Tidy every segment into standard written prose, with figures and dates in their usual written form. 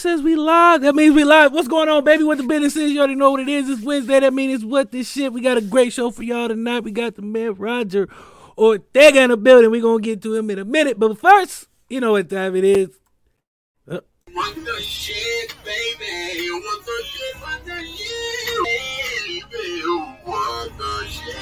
says we live. That means we live. What's going on, baby? What the business is? You already know what it is. It's Wednesday. That means it's what this shit. We got a great show for y'all tonight. We got the man Roger Ortega in the building. We're going to get to him in a minute. But first, you know what time it is. What the shit, baby? What the shit? What the shit? Baby, what the shit?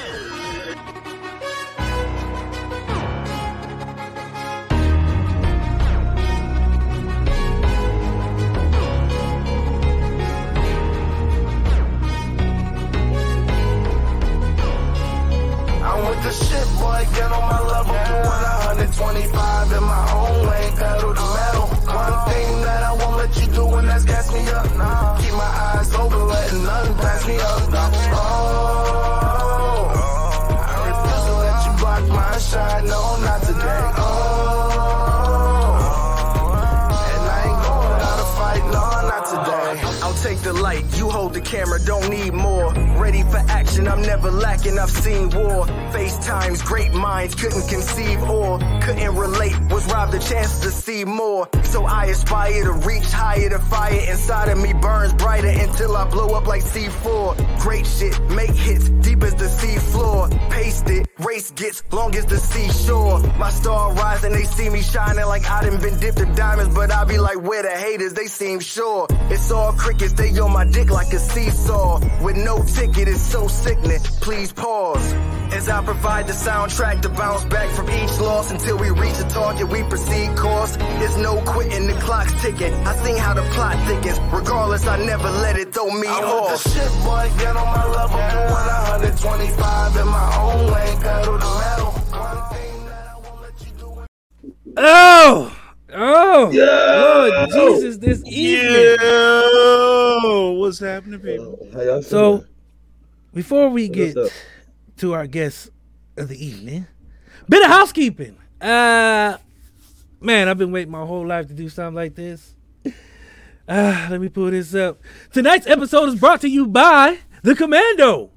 I'm with the shit, boy, get on my level. Doing 125 in my own lane, pedal to metal. One thing that I won't let you do, and that's gas me up. Keep my eyes open, letting nothing pass me up. Oh, I refuse to let you block my shine, no, not today. Oh, and I ain't going out of fight, no, not today. I'll take the light, you hold the camera, don't need more. Ready for action, I'm never lacking, I've seen war. FaceTimes, great minds, couldn't conceive or couldn't relate. Was robbed the chance to see more. So I aspire to reach higher, the fire inside of me burns brighter until I blow up like C4. Great shit, make hits, deep as the sea floor. Paste it, race gets long as the seashore. My star rising, they see me shining like I done been dipped in diamonds. But I be like, where the haters, they seem sure. It's all crickets, they on my dick like a seesaw. With no tick, it is so sickening, please pause. As I provide the soundtrack to bounce back from each loss until we reach a target, we proceed course. There's no quitting, the clock's ticking. I seen how the plot thickens. Regardless, I never let it throw me off. With the shit, boy, get on my level. Yeah. Doing 125 in my own lane, pedal to metal. One thing that I won't let you do. Oh, yeah. Lord Jesus, this evening. Yeah. What's happening, people? How y'all feeling? Before we get to our guest of the evening, bit of housekeeping. Man, I've been waiting my whole life to do something like this. Let me pull this up. Tonight's episode is brought to you by The Commando.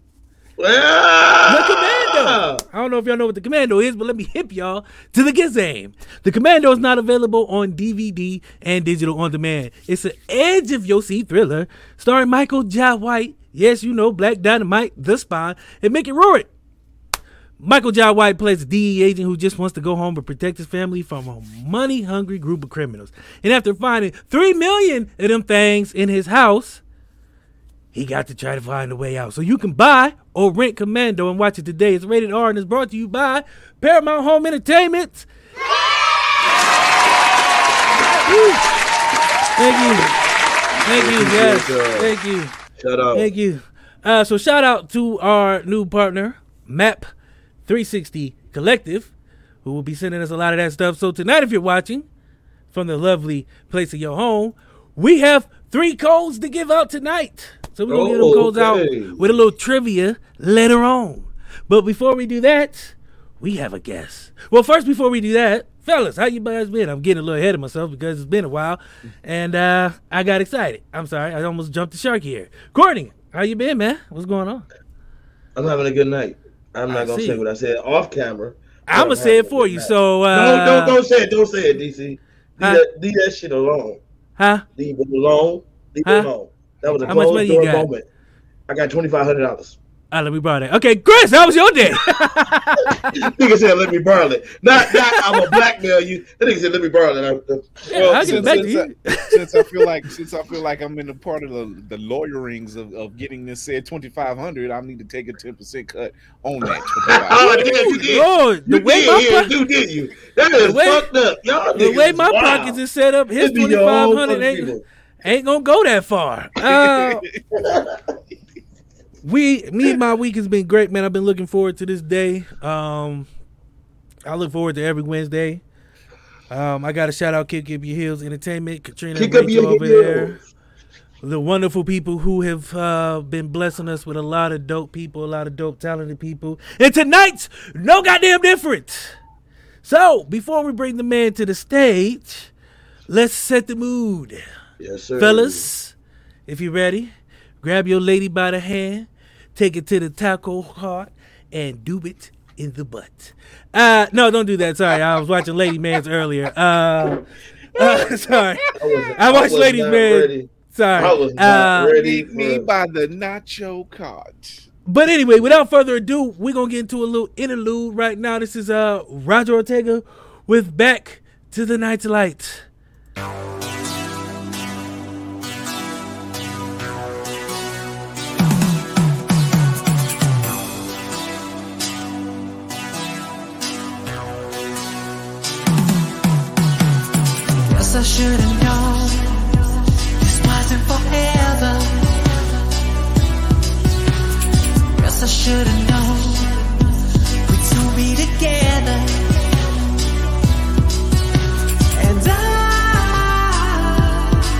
The Commando. I don't know if y'all know what The Commando is, but let me hip y'all to the game. The Commando is not available on DVD and digital on demand. It's an edge of your seat thriller starring Michael Jai White. Yes, you know, Black Dynamite, The Spy, and Mickey Rourke. Michael Jai White plays a DE agent who just wants to go home but protect his family from a money-hungry group of criminals. And after finding 3 million of them things in his house, he got to try to find a way out. So you can buy or rent Commando and watch it today. It's rated R and it's brought to you by Paramount Home Entertainment. Thank you, guys. Thank you. Shout out. Thank you. So shout out to our new partner, Map 360 Collective, who will be sending us a lot of that stuff. So tonight, if you're watching from the lovely place of your home, we have 3 codes to give out tonight. So we're going to give them codes out with a little trivia later on. But before we do that, we have a guest. Well, first, before we do that, fellas, how you guys been? I'm getting a little ahead of myself because it's been a while, and I got excited. I'm sorry. I almost jumped the shark here. Courtney, how you been, man? What's going on? I'm having a good night. I'm not going to say what I said off camera. I'm going to say it for you, so... no, don't say it. Don't say it, DC. Leave that shit alone. Leave it alone. Leave it alone. That was a closed door moment. I got $2,500. I let me borrow it. Okay, Chris, how was your day? Nigga said, let me borrow it. Not I'm going to blackmail you. That nigga said, let me borrow it. I'll get back to you. Since I feel like I'm in a part of the lawyerings of getting this said $2,500, I need to take a 10% cut on that. Oh, you did. Lord, you did. That is fucked up. Y'all the way my pockets is set up, his $2,500 ain't going to go that far. My week has been great, man. I've been looking forward to this day. I look forward to every Wednesday. I got to shout out Kick Up Your Heels Entertainment, Katrina Kip over there. The wonderful people who have been blessing us with a lot of dope people, a lot of dope talented people. And tonight's no goddamn different. So before we bring the man to the stage, let's set the mood. Yes, sir. Fellas, if you're ready, grab your lady by the hand. Take it to the taco cart and do it in the butt. No, don't do that. Sorry, I was watching Lady Man's earlier. Sorry. I watch Ladies Man. Ready. Sorry. I was not ready. Me by the nacho cards. But anyway, without further ado, we're going to get into a little interlude right now. This is Roger Ortega with Back to the Night's Light. Guess I should have known this wasn't forever. Guess I should have known we'd soon be together.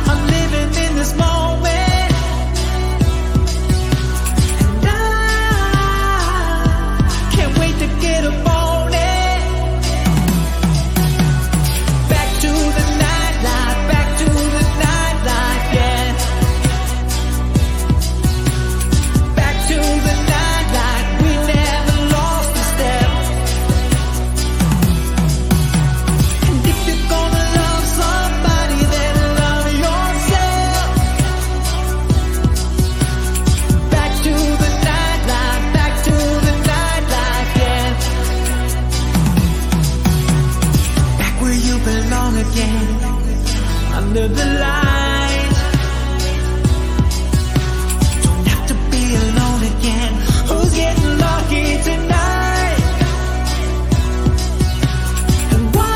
I'm living in this moment, and I can't wait to get up on it. Back to the nightlife, back to the nightlife, yeah. Back to the nightlife, we never lost a step. And if you're gonna again, under the light, don't have to be alone again. Who's getting lucky tonight? And why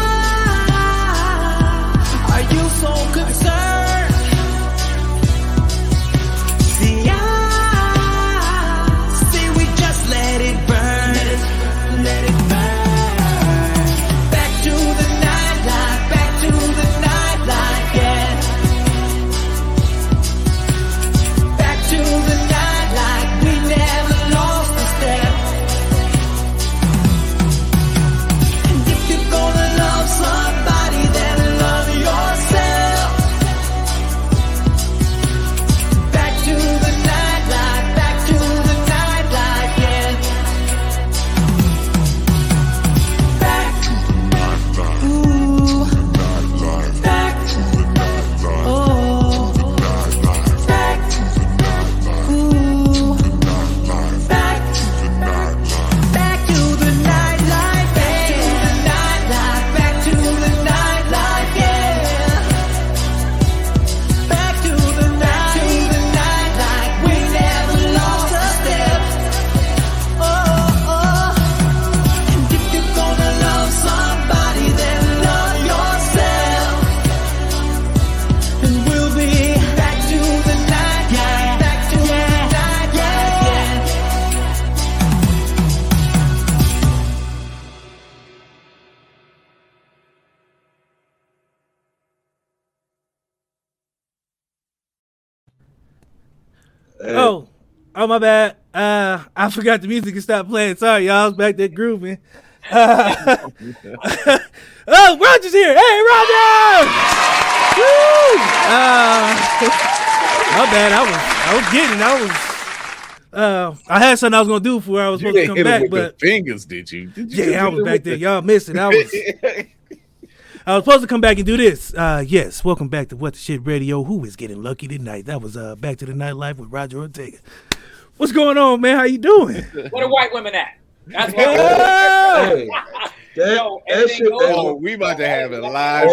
are you so concerned? See, we just let it burn. Let it my bad. I forgot the music and stopped playing. Sorry, y'all. I was back there grooving. Oh, Roger's here. Hey, Roger! Woo! My bad. I was getting. I had something I was gonna do before I was supposed to come back, but fingers, did you? Yeah, I was back there. Y'all missed it. I was supposed to come back and do this. Yes, welcome back to What the Shit Radio. Who is getting lucky tonight? That was Back to the Nightlife with Roger Ortega. What's going on, man? How you doing? What are white women at? That's what we about to have it live.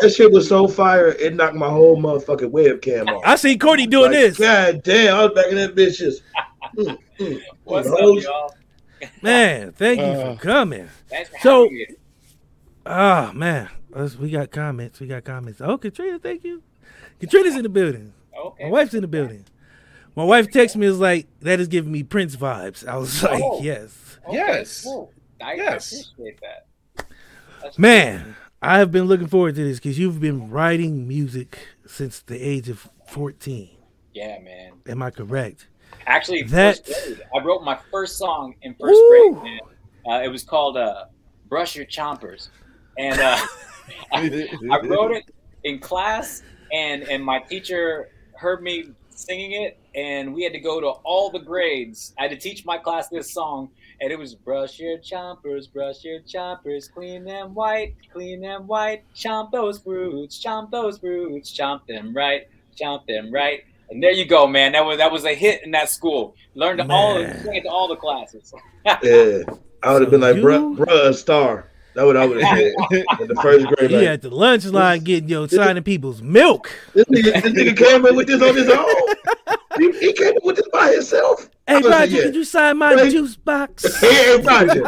That shit was so fire, it knocked my whole motherfucking webcam off. I see Courtney doing this. God damn, I was back in that bitch just. What's up, y'all? Man, thank you for coming. Thanks for having me. Ah, man, we got comments. Oh, Katrina, thank you. Katrina's in the building. Okay. My wife's in the building. My wife texted me, was like, that is giving me Prince vibes. I was like, yes. Okay, yes. Cool. I appreciate that. That's man, cool. I have been looking forward to this because you've been writing music since the age of 14. Yeah, man. Am I correct? Actually, first grade, I wrote my first song in first grade, man. It was called Brush Your Chompers. And I wrote it in class, and my teacher heard me singing it, and we had to go to all the grades. I had to teach my class this song, and it was brush your chompers, clean them white, chomp those roots, chomp them right, and there you go, man. That was a hit in that school. Learned to sing it to all the classes. Yeah, I would have been like, bruh, star. That's what I would have said in the first grade. You at the lunch line getting your signing people's milk. This nigga came up with this on his own. He came up with this by himself. Hey, Roger, could you sign my juice box? Hey, Roger,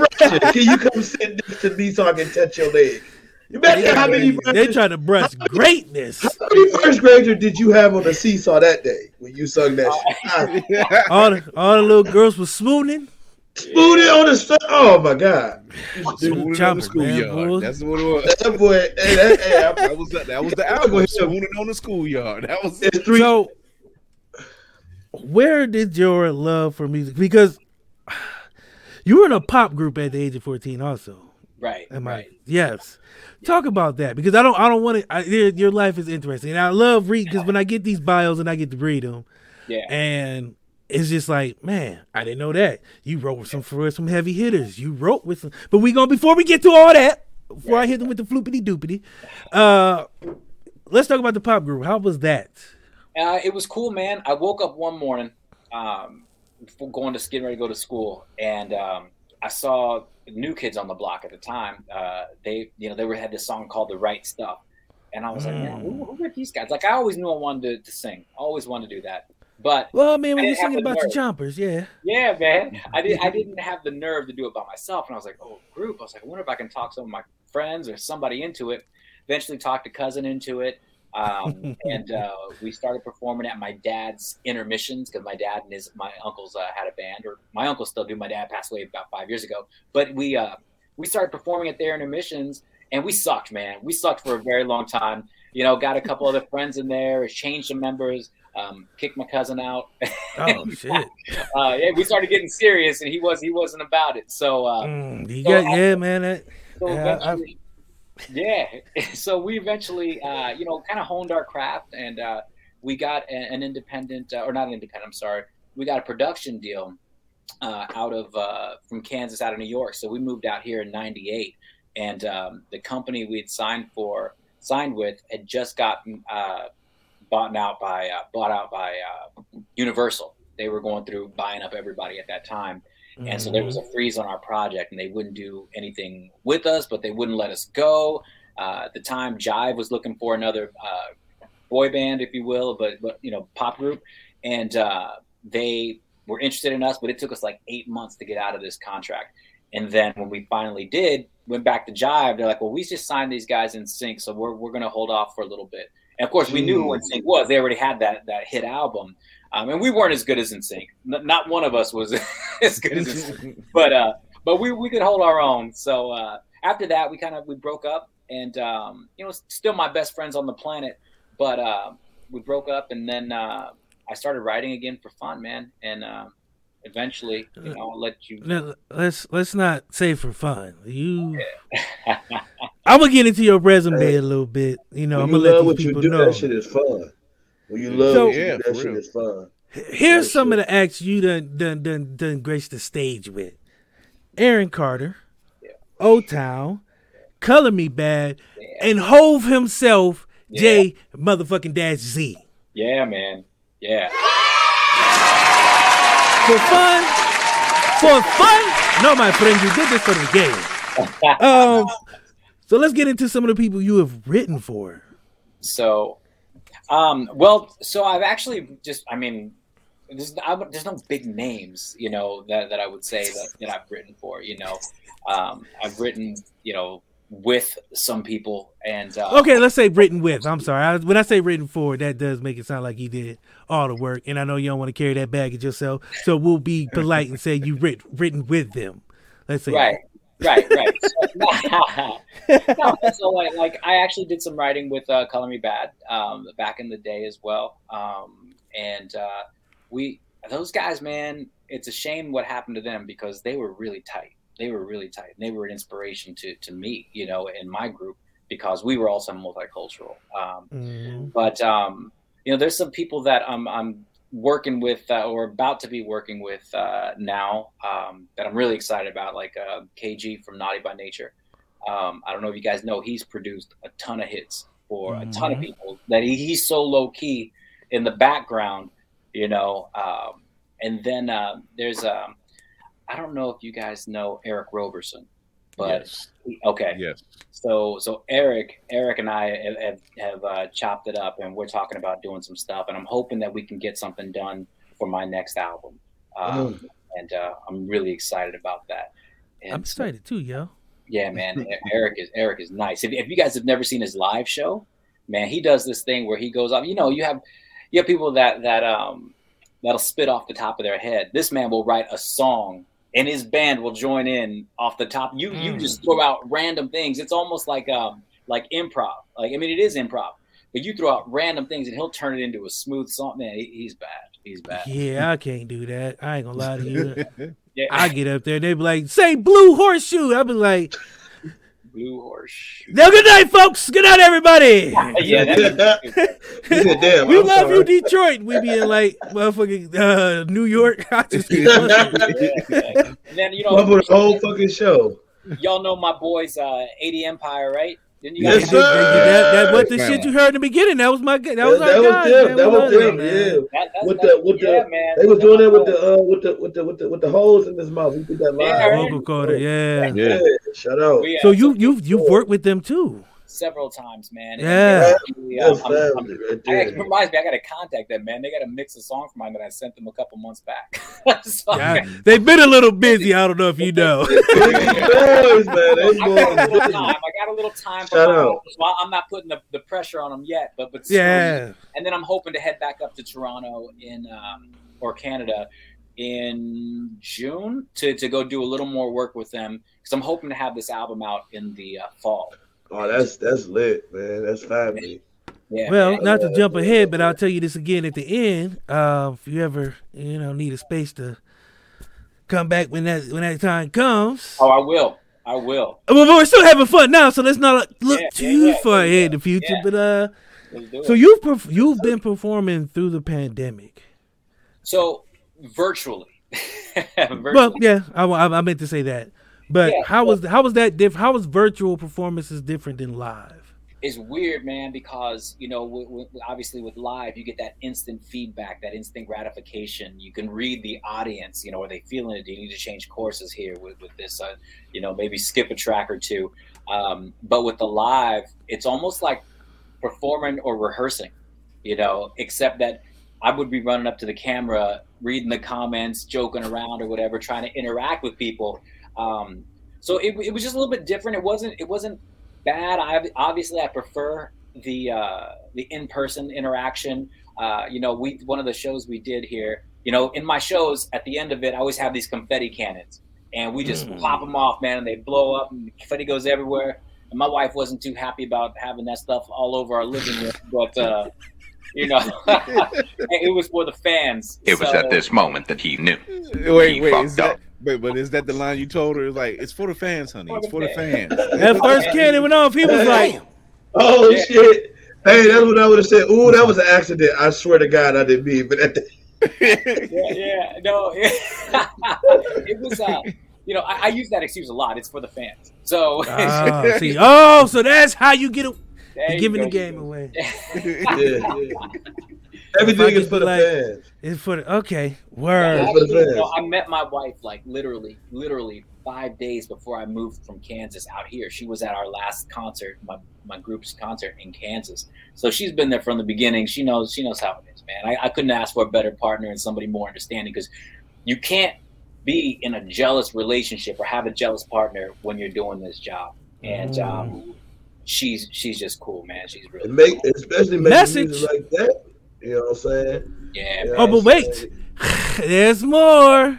can you come sit next to me so I can touch your leg? You imagine how many brothers, they try to brush greatness. How many first grader did you have on the seesaw that day when you sung that shit? All the little girls were swooning. Spoonie on the side. Oh my God! Spoonie on the schoolyard. That's what it was. That boy. That was the album. Spoonie on the schoolyard. That was it. So, where did your love for music? Because you were in a pop group at the age of 14, also. Right. Am I? Right. Yes. Yeah. Talk about that, because I don't want to. Your life is interesting, and I love read, because when I get these bios and I get to read them, yeah, and it's just like, man, I didn't know that. You wrote with some heavy hitters. You wrote with some, but we gonna, before we get to all that, before I hit them with the floopity doopity, let's talk about the pop group. How was that? It was cool, man. I woke up one morning, getting ready to go to school, and I saw New Kids on the Block at the time. They had this song called "The Right Stuff," and I was like, man, who are these guys? Like, I always knew I wanted to sing. I always wanted to do that. But well, man, when you're singing about your chompers, yeah, man, I didn't have the nerve to do it by myself, and I was like, group. I was like, I wonder if I can talk some of my friends or somebody into it. Eventually, talked a cousin into it, and we started performing at my dad's intermissions, because my dad and my uncles had a band, or my uncles still do. My dad passed away about 5 years ago, but we started performing at their intermissions, and we sucked, man. We sucked for a very long time. You know, got a couple other friends in there, changed the members. Kicked my cousin out. Oh shit! We started getting serious, and he wasn't about it. So, man. So we eventually, kind of honed our craft, and we got an independent, or not an independent. I'm sorry, we got a production deal from Kansas out of New York. So we moved out here in '98, and the company we had signed with had just gotten. Bought out by Universal. They were going through buying up everybody at that time, and so there was a freeze on our project, and they wouldn't do anything with us, but they wouldn't let us go. At the time, Jive was looking for another boy band, if you will, but pop group, and they were interested in us, but it took us like 8 months to get out of this contract. And then when we finally went back to Jive, they're like, well, we just signed these guys in sync, so we're going to hold off for a little bit. And of course, we knew who NSYNC was. They already had that hit album, and we weren't as good as NSYNC. Not one of us was as good as NSYNC, but we could hold our own. So after that, we broke up, and still my best friends on the planet, but we broke up, and then I started writing again for fun, man, and eventually, I'll let you. Let's not say for fun. You. Yeah. I'm gonna get into your resume a little bit. I'm gonna let these people know. That shit is fun. When you love that shit is fun. Here's some of the acts you done graced the stage with: Aaron Carter, O-Town, Color Me Badd, and Hove himself, Jay motherfucking -Z. Yeah, man. Yeah. For fun? No, my friend, you did this for the game. So let's get into some of the people you have written for. So, I've actually there's no big names, that I would say that I've written for, I've written, with some people, and okay, let's say written with. I'm sorry, when I say written for, that does make it sound like you did all the work, and I know you don't want to carry that baggage yourself, so we'll be polite and say you written with them. Let's say right. So like I actually did some writing with Color Me Badd back in the day as well, and we, those guys, man, it's a shame what happened to them, because they were really tight. They were an inspiration to me, in my group, because we were also multicultural. But you know, there's some people that I'm working with or about to be working with now that I'm really excited about, like KG from Naughty by Nature. I don't know if you guys know, he's produced a ton of hits for a ton of people that he's so low key in the background, you know. And then there's I don't know if you guys know Eric Roberson, but yes. So Eric and I have chopped it up, and we're talking about doing some stuff, and I'm hoping that we can get something done for my next album. And I'm really excited about that. And I'm excited too, yo. Yeah, man. Eric is nice. If you guys have never seen his live show, man, he does this thing where he goes off. You know, you have people that'll spit off the top of their head. This man will write a song, and his band will join in off the top. You just throw out random things. It's almost like improv. Like, I mean, it is improv, but you throw out random things, and he'll turn it into a smooth song. Man, he's bad. He's bad. Yeah, I can't do that. I ain't gonna lie to you. Yeah. I get up there and they be like, say Blue Horseshoe. I be like, Blue Horseshoe. Now, good night, folks. Good night, everybody. We love you, Detroit. We be in like motherfucking New York. I just keep And then, you know, over the whole fucking show. Y'all know my boys, AD Empire, right? Didn't you guys? Yes, that was the shit you heard in the beginning. That was my good. That was them. Yeah. They was doing that with the holes in his mouth. You did that live. Vocal quarter. Yeah. Shut up. So you've worked with them too. Several times, man. It reminds me, I got to contact them, man. They got to mix a song for mine that I sent them a couple months back. So, yeah, they've been a little busy. I don't know if you know. I got a little time. So I'm not putting the pressure on them yet. But yeah. And then I'm hoping to head back up to Toronto in or Canada in June to go do a little more work with them, because I'm hoping to have this album out in the fall. Oh, that's lit, man. That's fine. Yeah, well, man. Not to jump ahead, but I'll tell you this again at the end. If you ever, need a space to come back when that time comes. Oh, I will. Well, but we're still having fun now, so let's not look too far ahead in the future. Yeah. But so you've been performing through the pandemic. So virtually. Well, yeah, I meant to say that. But how was that different? How was virtual performances different than live? It's weird, man, because obviously with live you get that instant feedback, that instant gratification. You can read the audience. Are they feeling it? Do you need to change courses here with this? Maybe skip a track or two. But with the live, it's almost like performing or rehearsing. Except that I would be running up to the camera, reading the comments, joking around or whatever, trying to interact with people. So it was just a little bit different. It wasn't bad. I prefer the in-person interaction. One of the shows we did here, in my shows at the end of it, I always have these confetti cannons, and we just pop them off, man, and they blow up and confetti goes everywhere. And my wife wasn't too happy about having that stuff all over our living room, but, it was for the fans. It was at this moment that he knew. Wait, but is that the line you told her? Like, it's for the fans, honey. It's for the fans. That first cannon went off. He was like, "Oh shit!" Hey, that's what I would have said. Ooh, that was an accident. I swear to God, I didn't mean. But it was. I use that excuse a lot. It's for the fans. So. So that's how you get it. You're giving the game away. Everything is for the fans. It's for the word. Yeah, I met my wife like literally 5 days before I moved from Kansas out here. She was at our last concert, my group's concert in Kansas. So she's been there from the beginning. She knows how it is, man. I couldn't ask for a better partner and somebody more understanding, because you can't be in a jealous relationship or have a jealous partner when you're doing this job. And she's just cool, man. She's really cool. Especially making music like that. You know what I'm saying? Yeah. You know but wait, there's more.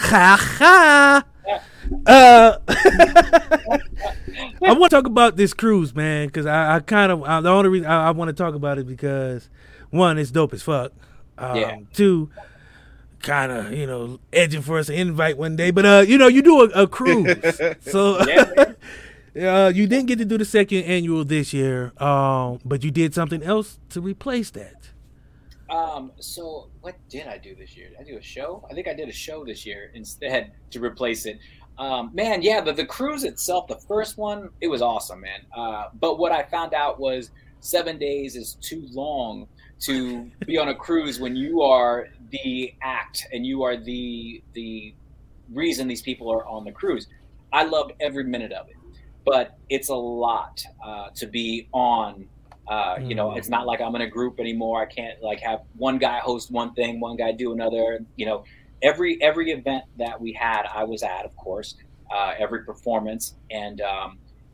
I want to talk about this cruise, man, because the only reason I want to talk about it because one, it's dope as fuck. Two, kind of edging for us an invite one day, but you do a cruise, so. You didn't get to do the second annual this year, but you did something else to replace that. So what did I do this year? Did I do a show? I think I did a show this year instead to replace it. But the cruise itself, the first one, it was awesome, man. But what I found out was 7 days is too long to be on a cruise when you are the act and you are the reason these people are on the cruise. I loved every minute of it, but it's a lot to be on. You know, it's not like I'm in a group anymore. I can't like have one guy host one thing, one guy do another. You know, every event that we had, I was at, of course, every performance. And I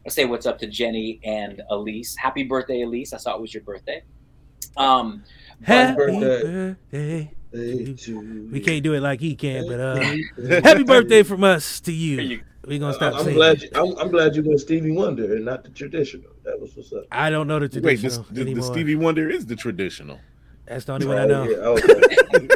say what's up to Jenny and Elise. Happy birthday, Elise. I saw it was your birthday. Happy birthday. We can't do it like he can, but happy birthday from us to you. We're gonna stop saying. I'm glad you went Stevie Wonder and not the traditional. That was what's up. I don't know the traditional. Wait, the Stevie Wonder is the traditional. That's the only one I know. Yeah, okay.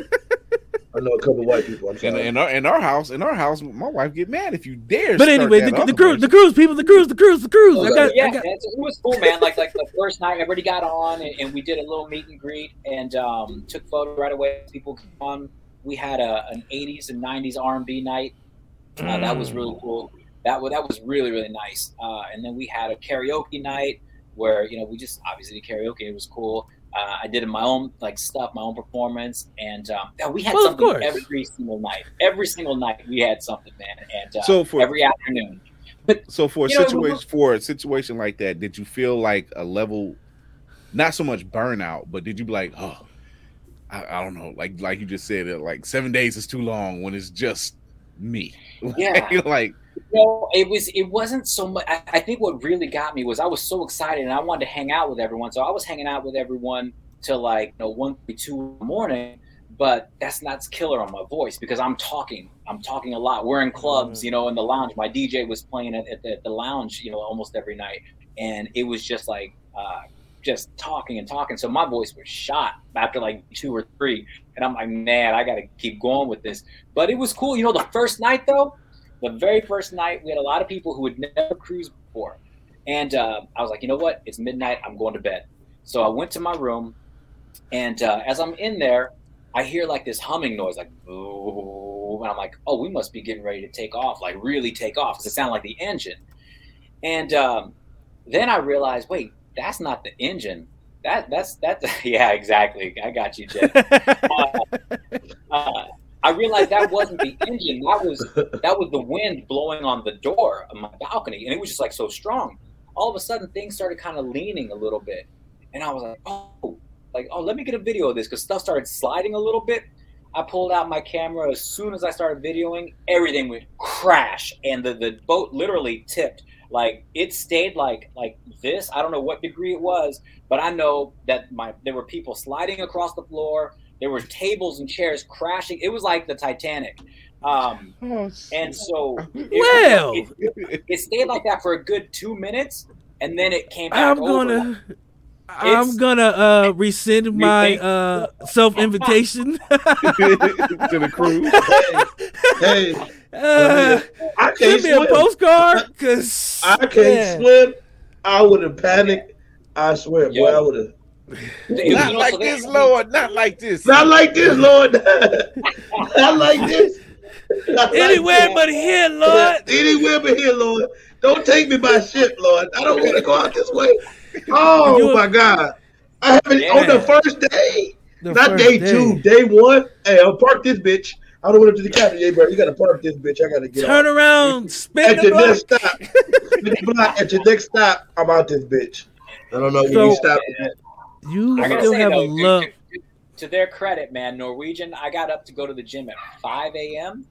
I know a couple of white people. In our house, my wife get mad if you dare. But anyway, the cruise. Oh, it was cool, man. Like the first night, everybody got on, and we did a little meet and greet, and took photos right away. People came on. We had an '80s and '90s R&B night. That was really cool. That was really, really nice. And then we had a karaoke night where, you know, we just obviously did karaoke. It was cool. I did my own like stuff, my own performance, and we had something every single night. Every single night we had something, man. And every afternoon. So for a situation like that, did you feel like a level, not so much burnout, but did you be like, oh, I don't know, like you just said, like 7 days is too long when it's just me? Yeah. like no, it wasn't so much. I think what really got me was I was so excited and I wanted to hang out with everyone. So I was hanging out with everyone till 1:32 in the morning, but that's killer on my voice because I'm talking a lot. We're in clubs, you know, in the lounge. My DJ was playing at the lounge, you know, almost every night. And it was just like, just talking and talking. So my voice was shot after like 2 or 3. And I'm like, man, I got to keep going with this. But it was cool. You know, the first night though, the very first night, we had a lot of people who had never cruised before. And I was like, you know what? It's midnight. I'm going to bed. So I went to my room. And as I'm in there, I hear like this humming noise, like, oh, and I'm like, oh, we must be getting ready to take off, like really take off. Because it sounded like the engine. And then I realized, wait, that's not the engine. That's yeah, exactly. I got you, Jay. I realized that wasn't the engine. That was the wind blowing on the door of my balcony, and it was just like so strong. All of a sudden, things started kind of leaning a little bit, and I was like, oh, let me get a video of this because stuff started sliding a little bit. I pulled out my camera. As soon as I started videoing, everything would crash, and the boat literally tipped. Like it stayed like this. I don't know what degree it was, but I know that there were people sliding across the floor. There were tables and chairs crashing. It was like the Titanic. And so it stayed like that for a good 2 minutes, and then it came back over. I'm gonna rescind my self invitation to the cruise. Hey. I can't send me a postcard because I can't swim. I would have panicked. I swear, boy, I would have. Not like this, Lord. Not like this. Not like this, Lord. Not like this. Anywhere but here, Lord. Anywhere but here, Lord. Don't take me by ship, Lord. I don't want to go out this way. Oh my God! I haven't on the first day, not day two, day one. Hey, I'll park this bitch. I don't want to do the captain, hey, bro. You gotta park this bitch. I gotta get turn off. Around, spin at your next stop. At your next stop, I'm out this bitch. I don't know when you stop. You still have a love. To their credit, man, Norwegian. I got up to go to the gym at 5 a.m.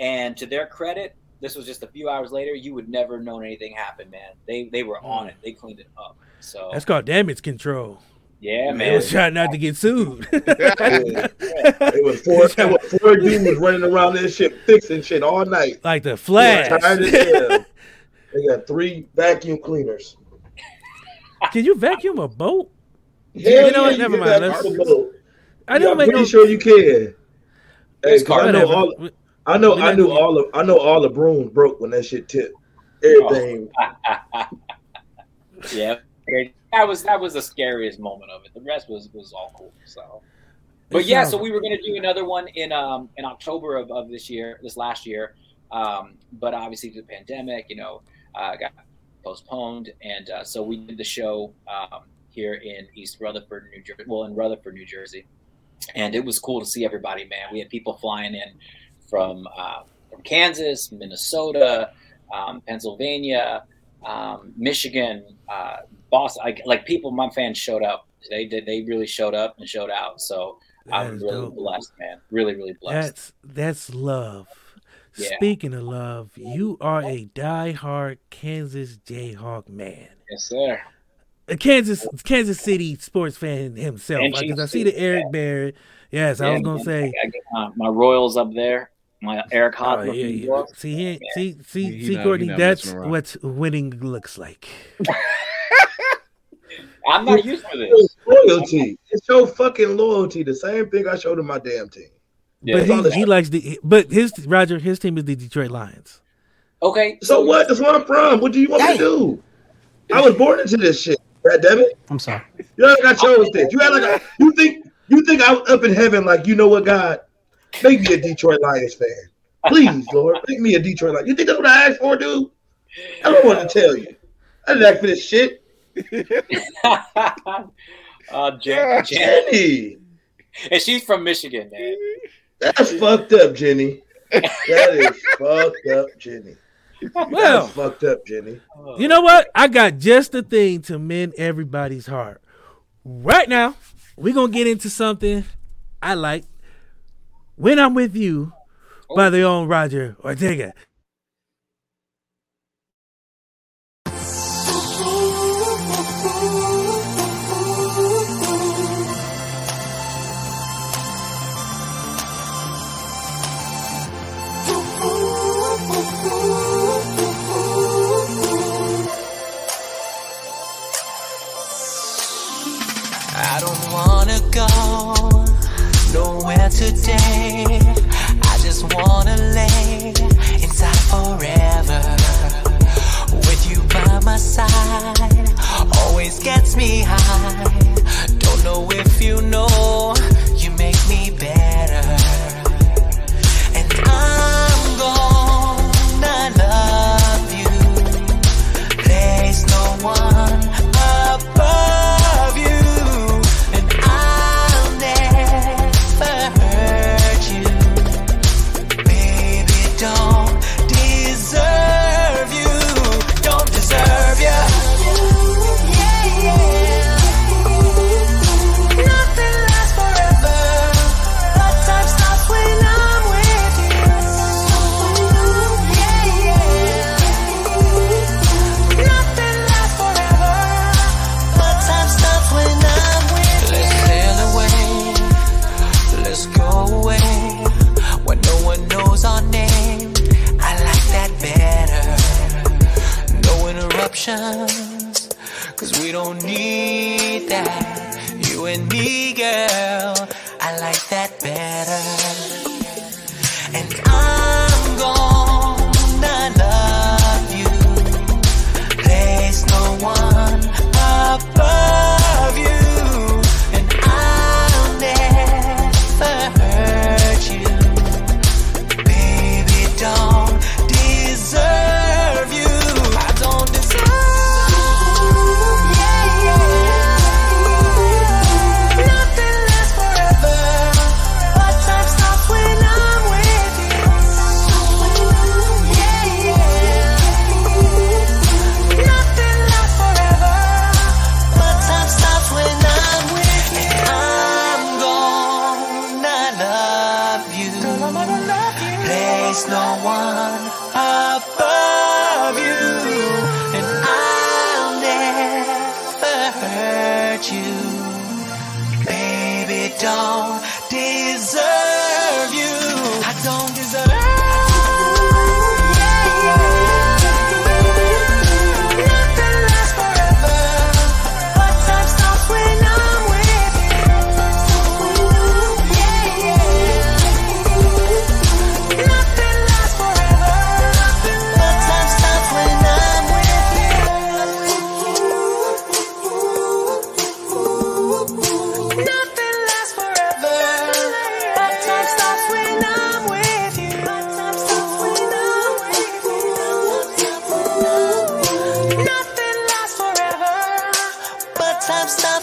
and to their credit, this was just a few hours later. You would never have known anything happened, man. They were on it. They cleaned it up. So that's called damage control. Yeah, man. They was trying not to get sued. It was four dudes running around that shit, fixing shit all night. Like the Flash. They got 3 vacuum cleaners. Can you vacuum a boat? Yeah, you know, yeah, never mind. I'm pretty sure you can. Hey, I know all the brooms broke when that shit tipped. everything. Yeah, that was the scariest moment of it. The rest was all cool. So, but yeah, so we were gonna do another one in October of this last year, but obviously the pandemic, got postponed, and so we did the show here in East Rutherford, New Jersey. Well, in Rutherford, New Jersey, and it was cool to see everybody. Man, we had people flying in from Kansas, Minnesota, Pennsylvania, Michigan, Boston. Like people, my fans showed up. They really showed up and showed out. So I'm really blessed, man. Really, really blessed. That's love. Yeah. Speaking of love, you are a diehard Kansas Jayhawk man. Yes, sir. A Kansas City sports fan himself. Because I see the Eric Barrett. Yes, yeah, I was gonna say I get my Royals up there. My Eric Hosmer. See, Courtney, that's what winning looks like. I'm not used to this. Loyalty. It shows fucking loyalty. The same thing I showed in my damn team. Yeah. But he likes the. But his team is the Detroit Lions. Okay. So what? That's where I'm from. What do you want me to do? I was born into this shit. God damn it. I'm sorry. You know, I chose this. You had like you think I was up in heaven? Like, you know what, God. Make me a Detroit Lions fan. Please, Lord. Make me a Detroit Lions. You think that's what I asked for, dude? I don't want to tell you. I didn't ask for this shit. Jenny. And she's from Michigan, man. That's fucked up, Jenny. That is fucked up, Jenny. Well, fucked up, Jenny. You know what? I got just the thing to mend everybody's heart. Right now, we're going to get into something I like. When I'm With You by the own Roger Ortega. I don't wanna go nowhere today. I just wanna lay inside forever. With you by my side, always gets me high. Don't know if you know, you make me better. And I'm gonna love you. There's no one above you. Cause we don't need that. You and me, girl, I like that better. And I'm gonna love you. There's no one above you.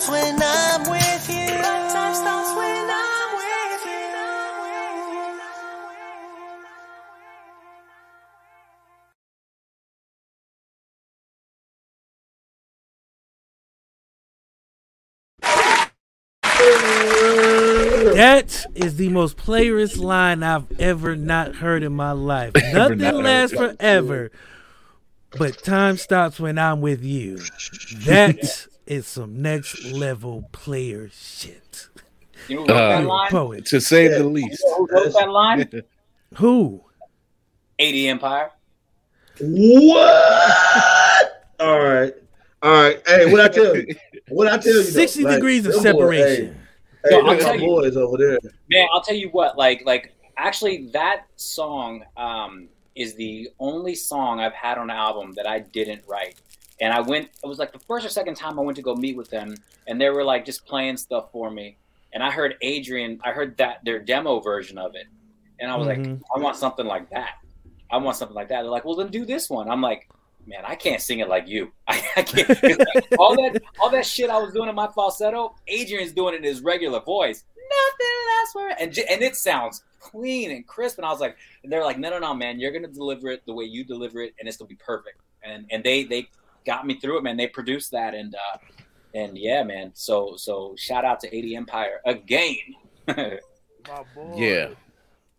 stops when I'm with you. My time stops when I'm with you. That is the most playerist line I've ever not heard in my life. Nothing lasts forever, but time stops when I'm with you. That is some next level player shit. You wrote that line? Poet. To say the least. Who wrote that line? Who? AD Empire. What? All right. All right. Hey, what I tell you? What I tell you? 60 degrees of separation. Boy, hey, I'll tell you, boys over there. Man, I'll tell you what, like actually that song is the only song I've had on an album that I didn't write. And it was like the first or second time I went to go meet with them, and they were like just playing stuff for me. And I heard Adrian, I heard that their demo version of it. And I was like, I want something like that. I want something like that. They're like, well, then do this one. I'm like, man, I can't sing it like you. I can't. Like, all that shit I was doing in my falsetto, Adrian's doing it in his regular voice. Nothing less. And it sounds clean and crisp. And I was like, and they're like, no, man, you're going to deliver it the way you deliver it, and it's going to be perfect. And they got me through it, man. They produced that, and yeah, man. So shout out to AD Empire again. My boy.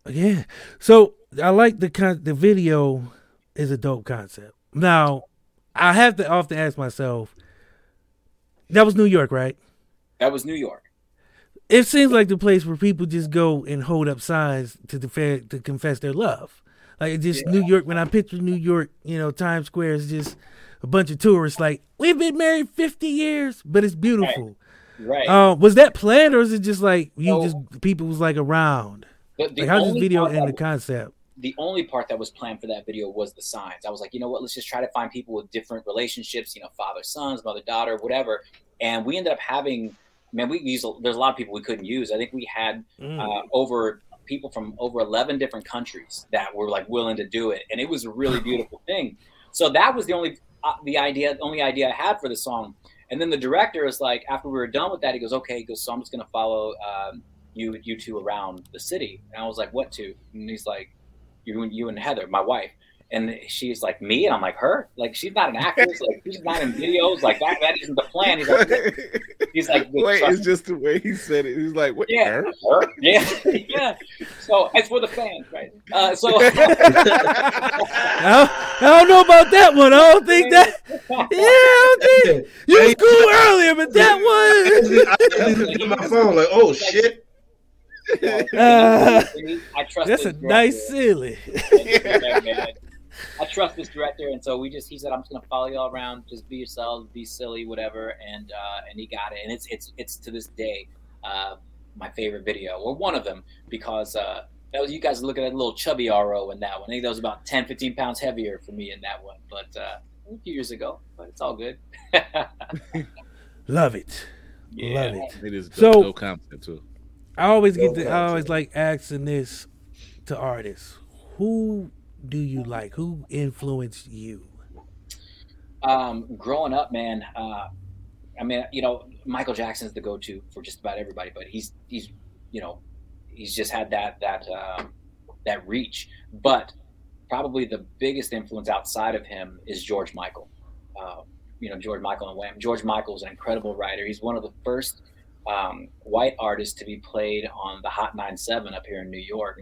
Yeah. So I like the video is a dope concept. Now I have to often ask myself, that was New York, right? That was New York. It seems like the place where people just go and hold up signs to confess their love. Like just New York. When I picture New York, Times Square is just a bunch of tourists. Like, we've been married 50 years, but it's beautiful. Right. Was that planned, or is it just like people was like around? How does this video end the concept? The only part that was planned for that video was the signs. I was like, you know what? Let's just try to find people with different relationships. Father, sons, mother, daughter, whatever. And we ended up having, man, there's a lot of people we couldn't use. I think we had people from over 11 different countries that were like willing to do it. And it was a really beautiful thing. So that was the only idea I had for the song. And then the director is like, after we were done with that, he goes, okay, so I'm just going to follow you two around the city. And I was like, what two? And he's like, you and Heather, my wife. And she's like, me? And I'm like, her? Like, she's not an actress. Like, she's not in videos. Like, that isn't the plan. He's like wait, it's just the way he said it. He's like, what? Yeah, her? Yeah. So it's for the fans, right? I don't know about that one. I don't think that. Yeah, I don't think you were cool earlier, but that one. I just looked at my phone like, oh shit. That's a nice silly. I trust this director, and so he said, I'm just gonna follow y'all around, just be yourselves, be silly, whatever, and he got it, and it's to this day my favorite video, or one of them, because that was, you guys look at a little chubby RO in that one. I think that was about 10-15 pounds heavier for me in that one, but a few years ago, but it's all good. Love it. Yeah. Love it. It is no concept too. I always like asking this to artists. Who do you like? Who influenced you? Growing up, man, Michael Jackson's the go-to for just about everybody, but he's just had that reach. But probably the biggest influence outside of him is George Michael. George Michael and Wham. George Michael's an incredible writer. He's one of the first white artist to be played on the Hot 97 up here in New York.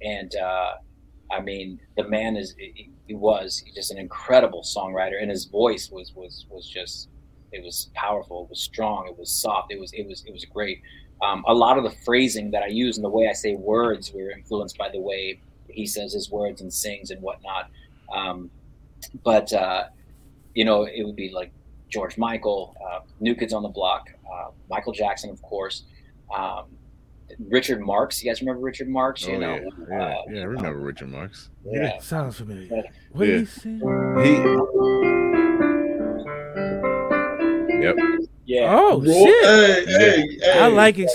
And the man was just an incredible songwriter, and his voice was just, it was powerful, it was strong, it was soft, it was great. A lot of the phrasing that I use and the way I say words were influenced by the way he says his words and sings and whatnot. But it would be like George Michael, New Kids on the Block, Michael Jackson, of course, Richard Marx. You guys remember Richard Marx? I remember Richard Marx. Yeah. Sounds familiar. What do you say? Yep. Yeah. Oh, well, shit. Hey, I like that.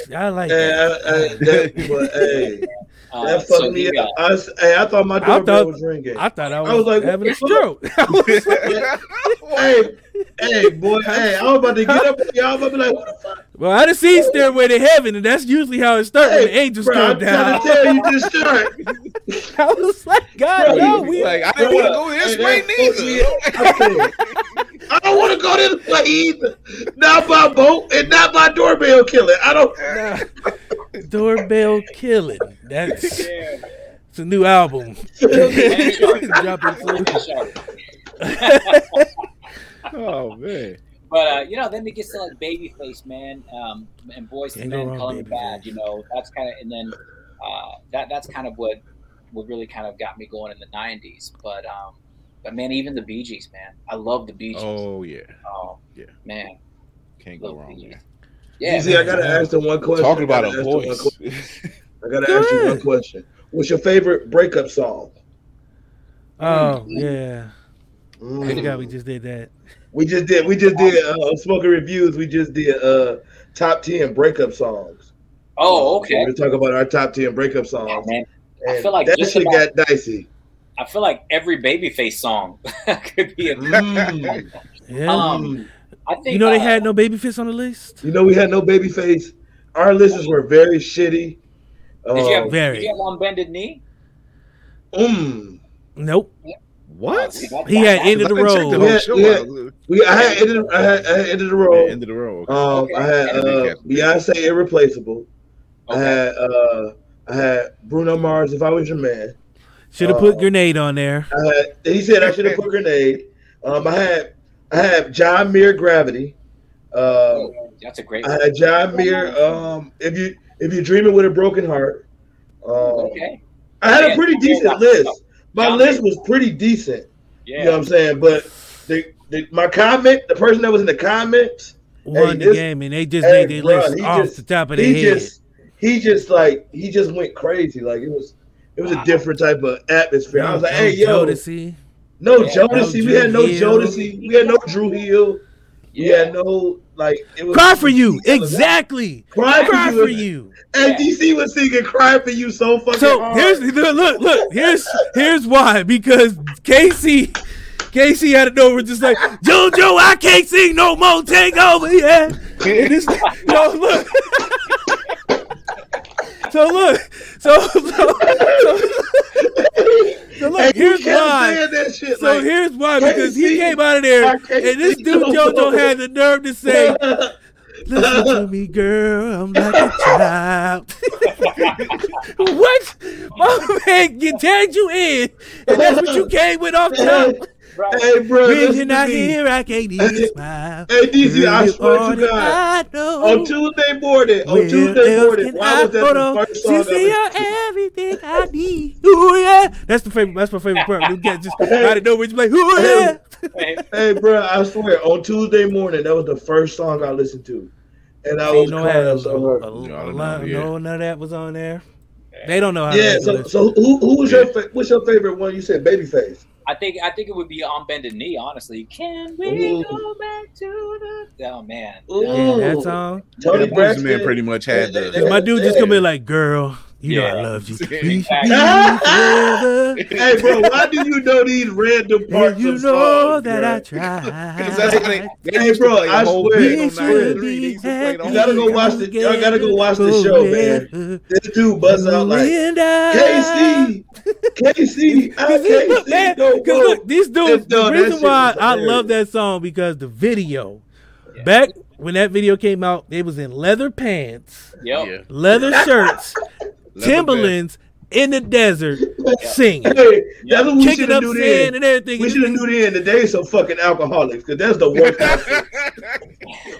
That fucked me up. I thought my doorbell was ringing. I thought I was having a stroke. Hey, Hey, boy, hey, I'm about to get up with y'all. I'm about to be like, what the fuck? Well, I done seen Stairway to Heaven, and that's usually how it starts when the angels come down. I'm trying to tell you to start. I was like, God, no, we like, I didn't want to go this way neither. I don't want to go this way either. Not by boat and not by doorbell killing. I don't. Doorbell killing. That's it's a new album. Oh man. But then it gets to like Babyface, man, and Boyz II Men, Color Me Badd. You know, that's kind of, and then that's kind of what really kind of got me going in the '90s. But man, even the Bee Gees, man, I love the Bee Gees. Oh yeah. Oh yeah, man, can't go wrong there. Yeah. See, I gotta ask them one question. Talking about a voice. I gotta ask you one question. What's your favorite breakup song? Oh yeah. I forgot we just did that. We just did Smoking Reviews. We just did top 10 breakup songs. Oh, okay. We're talking about our top 10 breakup songs. Yeah, man. I feel like that shit got dicey. I feel like every Babyface song could be a yeah. I think you know they had no Babyface on the list. You know we had no Babyface. Our lists were very shitty. Did you have On Bended Knee? Nope. Yeah. What? He had Ended the Road. I had Ended the Road. Ended the Road. I had Beyonce Irreplaceable. Okay. I had Bruno Mars, If I Was Your Man. Should have put Grenade on there. He said I should have put Grenade. I had John Muir, Gravity. That's a great one. I had John Muir, If You're Dreaming with a Broken Heart. Okay. I had a pretty decent list. My list was pretty decent. Yeah. You know what I'm saying? But the person that was in the comments won the game, and they just made their list off the top of their head. He just went crazy. Like it was a different type of atmosphere. I was like, hey, yo, Jodeci. No Jodeci. We had no Jodeci. We had no Drew Hill. Yeah, no, like it was Cry for You, exactly. Cry for you. NDC was singing "Cry for You" so fucking hard. Here's why, because K-Ci out of nowhere just like, JoJo, I can't sing no more, take over, yeah. Here's why, because he came out of there and this dude JoJo had the nerve to say, listen to me, girl, I'm like a child. What? My man tagged you in, and that's what you came with off top. Right. Hey, bro, listen to me. Here, I can't even smile. Hey, DC, I swear to God, on Tuesday morning, why was that the first song? Everything I need. Ooh, yeah. That's my favorite part. You can't just out of nowhere, just like, ooh, yeah. Hey, bro, I swear, on Tuesday morning, that was the first song I listened to, and I was none of that was on there. They don't know how. Yeah. So who's your favorite one? You said Babyface. I think it would be On Bended Knee, honestly. Can we go back to the... Oh, man. Yeah, that song. Tony Braxton. Man pretty much had the... My dude just come in like, girl, you know I love you. Exactly. Hey, bro, why do you know these random parts you of know songs, that bro? I tried. Because that's what they... Hey, bro, I swear. Y'all gotta go watch the show, man. This dude busts out like, K-Ci. K-Ci, look, these dudes. The reason why I love that song because the video, back when that video came out, they was in leather pants, leather shirts, Timberlands in the desert singing, kicking up sand and everything. We should have knew then. Today's some fucking alcoholics because that's the worst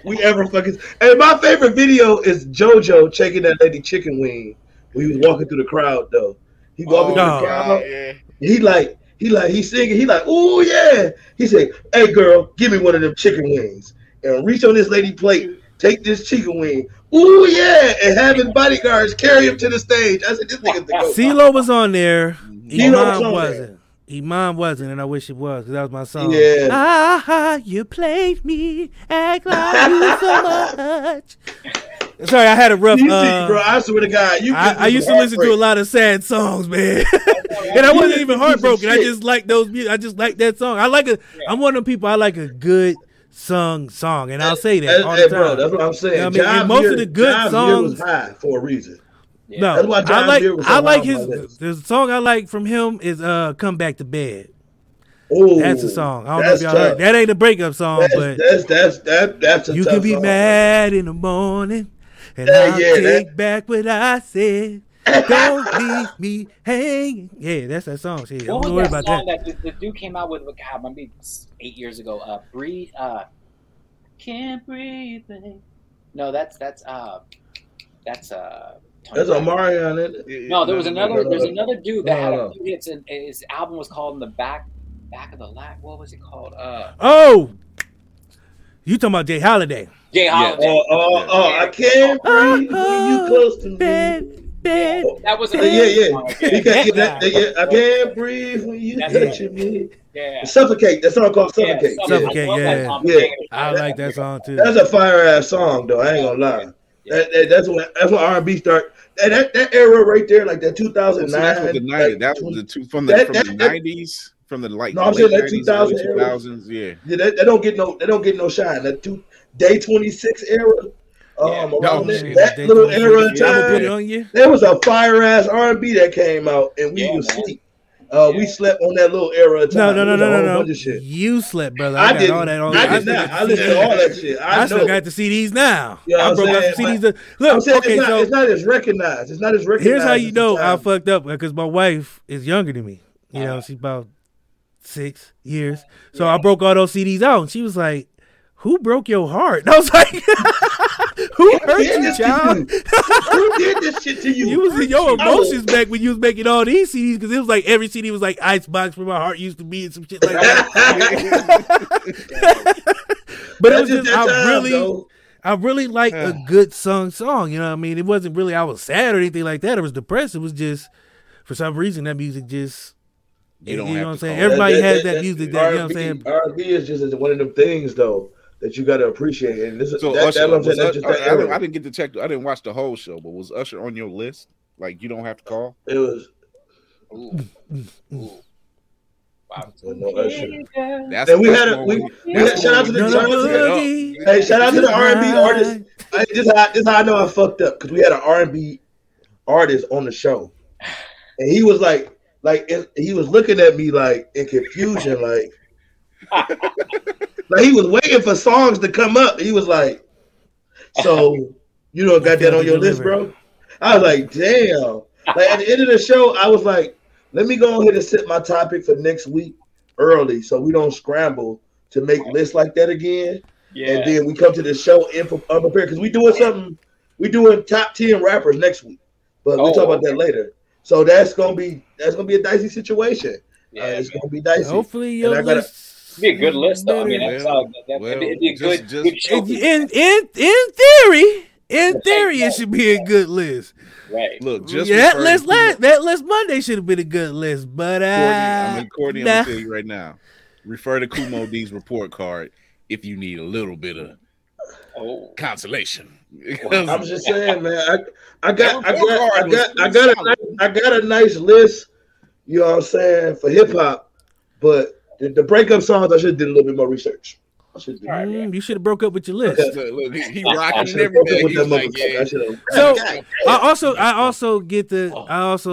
we ever fucking. And my favorite video is JoJo checking that lady chicken wing when he was walking through the crowd though. He walking in the crowd. Yeah. He he's singing. He like, ooh yeah. He said, hey girl, give me one of them chicken wings and reach on this lady plate. Take this chicken wing. Ooh yeah, and having bodyguards carry him to the stage. I said, this nigga's the goat. CeeLo was on there. Iman wasn't. And I wish it was because that was my song. Yeah. You played me, act like you so much. Sorry, I had a rough. Bro, I swear to God, I used to listen to a lot of sad songs, man. And I wasn't even heartbroken. I just like that song. I'm one of them people. I like a good sung song, and I'll say that all the time. Bro, that's what I'm saying. You know what I mean? And most of the good Jive songs was high for a reason. Yeah. No, that's why I like his. The song I like from him is "Come Back to Bed." Oh, that's a song. I don't know if y'all heard. That ain't a breakup song, but that's a you tough can be song, mad in the morning, and I'll take back what I said. Don't leave me hanging. Yeah, that's that song. Shit. What was that about song that the dude came out with? God, maybe 8 years ago. Breathe. Can't breathe. No, that's there's Omari on it. No, there was another. There's another dude that had a few hits, and his album was called "In the Back of the Line." What was it called? You talking about Jay Holiday? Jay Holiday. Yeah. I can't breathe when you close to me. That was I can't breathe when you touch me. Yeah. Suffocate. That song called Suffocate. I like that song too. That's a fire ass song though. I ain't gonna lie. That's when R&B start. And that era right there, like that 2009. That was from the 90s. From the like. No, I'm saying that 2000s. Yeah. They don't get no. They don't get no shine. That day 26 era. That little era time, there was a fire ass R&B that came out, and we would sleep. We slept on that little era of time. No. Shit. You slept, brother. I did all that. I listened to all that shit. I still got the CDs now. You know I broke up the CDs. It's not as recognized. Here's how you know I fucked up, because my wife is younger than me. You know, she's about 6 years. So I broke all those CDs out, and she was like, "Who broke your heart?" And I was like, "Who hurt you, child? Who did this shit to you?" You was in your emotions back when you was making all these CDs, because it was like every CD was like "Icebox Where My Heart Used to Be" and some shit like that. But it was I really like a good song. You know what I mean? It wasn't really I was sad or anything like that. I was depressed. It was just for some reason that music just. You know what I'm saying? Everybody has that music. That, you know what I'm saying? R&B is just one of them things, though, that you got to appreciate. And this is so I didn't get to check. I didn't watch the whole show, but was Usher on your list? Like, you don't have to call. It was. Ooh. Wow. No Usher. Shout out to the R&B artist. This is how I know I fucked up, because we had an R&B artist on the show, and he was like. He was looking at me like in confusion, like he was waiting for songs to come up. He was like, "So you don't got that on your list, bro?" I was like, "Damn!" Like at the end of the show, I was like, "Let me go ahead and set my topic for next week early, so we don't scramble to make lists like that again." Yeah. And then we come to the show unprepared, because we doing top 10 rappers next week, but we'll talk about that later. So that's gonna be a dicey situation. Yeah, it's gonna be dicey. Hopefully, it'd be a good list, though. I mean, it'd be a good show. In theory, it should be a good list. Right. Look, just that list Monday should have been a good list, but Courtney, I'm gonna tell you right now. Refer to Kumo D's report card if you need a little bit of consolation. I'm just saying, man. I got a nice list, you know what I'm saying, for hip hop, but the breakup songs, I should have did a little bit more research. You should have broke up with your list. Okay. Look, he rocking everything. I also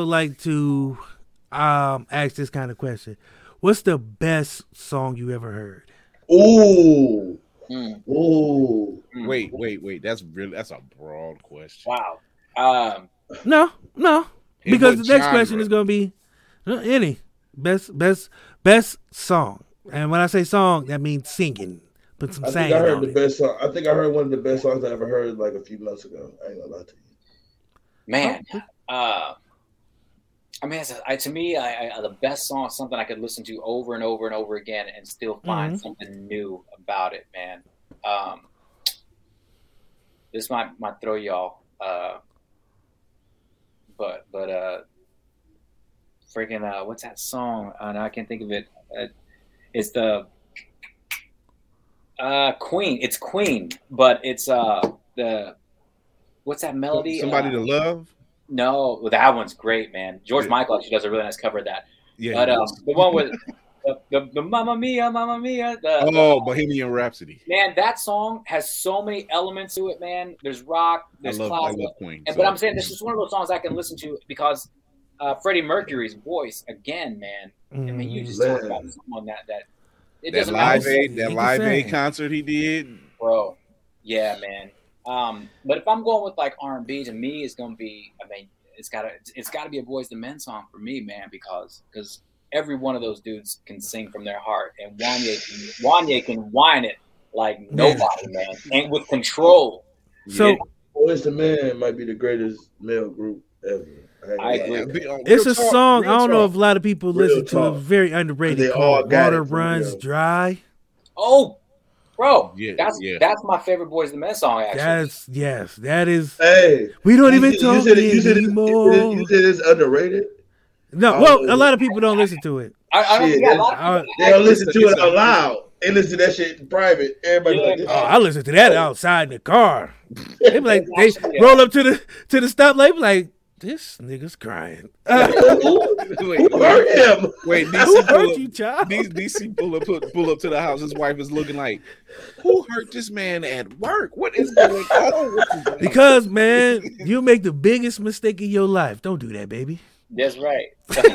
like to ask this kind of question. What's the best song you ever heard? Ooh. Oh, wait! That's a broad question. Wow. No, because the next question is going to be any best song, and when I say song, that means singing. But some singing. I think I heard one of the best songs I ever heard like a few months ago. I ain't gonna lie to you, man. I mean, to me, the best song is something I could listen to over and over and over again and still find something new about it, man. This might throw y'all, but freaking what's that song? Now I can't think of it. It's the Queen. It's Queen, but it's the what's that melody? Somebody to Love. No, that one's great, man. George Michael actually does a really nice cover of that. Yeah, but the one with The Mamma Mia. Bohemian Rhapsody. Man, that song has so many elements to it, man. There's rock, there's classic. I love Queen. But I'm saying this is one of those songs I can listen to because Freddie Mercury's voice, again, man. I mean, you just talked about someone that Live Aid concert he did. Bro, yeah, man. But if I'm going with like R&B, to me, it's gonna be. I mean, it's gotta be a Boyz II Men song for me, man, because every one of those dudes can sing from their heart, and Wanye can whine it like nobody, man, and with control. So Boyz II Men might be the greatest male group ever. I agree. It's a song I don't know if a lot of people listen to. Very underrated. Water Runs Dry. Oh. Bro, that's my favorite Boyz II Men song. Actually, that is. Hey, we don't even talk anymore. You said it's underrated. No, a lot of people don't listen to it. They don't listen to it out loud. They listen to that shit in private. Everybody like this. I listen to that outside in the car. They be like they roll up to the stoplight like. This nigga's crying. Who hurt him? Wait, DC hurt you, child? DC pull up to the house. His wife is looking like, who hurt this man at work? What is going on? Because, man, you make the biggest mistake in your life. Don't do that, baby. That's right. That's,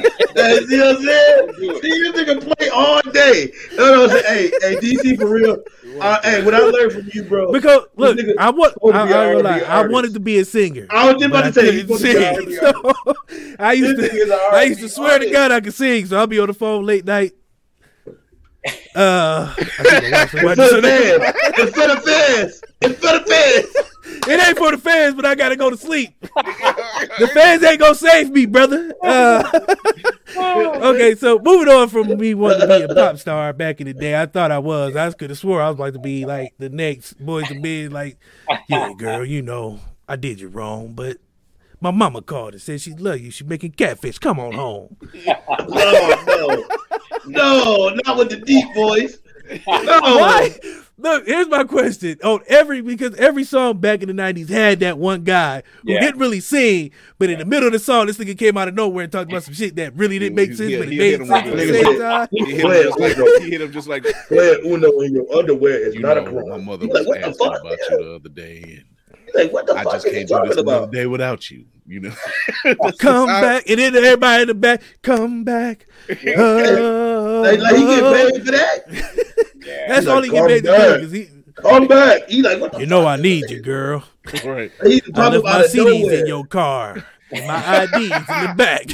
you know what I'm saying? See, you nigga play all day. No, hey, DC, for real. What I learned from you, bro. Because look, I wanted to be a singer. I was just about to say you sing. I used to swear to God I could sing, so I'll be on the phone late night. It's for the fans. It ain't for the fans, but I gotta go to sleep. The fans ain't gonna save me, brother. Okay, so moving on from me wanting to be a pop star back in the day, I thought I was. I could have swore I was about to be like the next Boyz II Men. Like, yeah, girl, you know I did you wrong, but my mama called and said she love you. She making catfish. Come on home. No, not with the deep voice. No. Why? Look, here's my question. Because every song back in the 90s had that one guy who didn't really sing, but in the middle of the song, this nigga came out of nowhere and talked about some shit that really didn't make sense, but it made sense at the same time. He hit him just like, playing Uno in your underwear is not a problem. My mother was asking about you the other day, and I just can't do this another day without you. You know, come back, and then everybody in the back, come back. Like he get paid for that. Yeah. That's all he get paid to do. Come back. He like, what the I need you, girl. Right. He I left my CDs in your car, and my IDs in the back.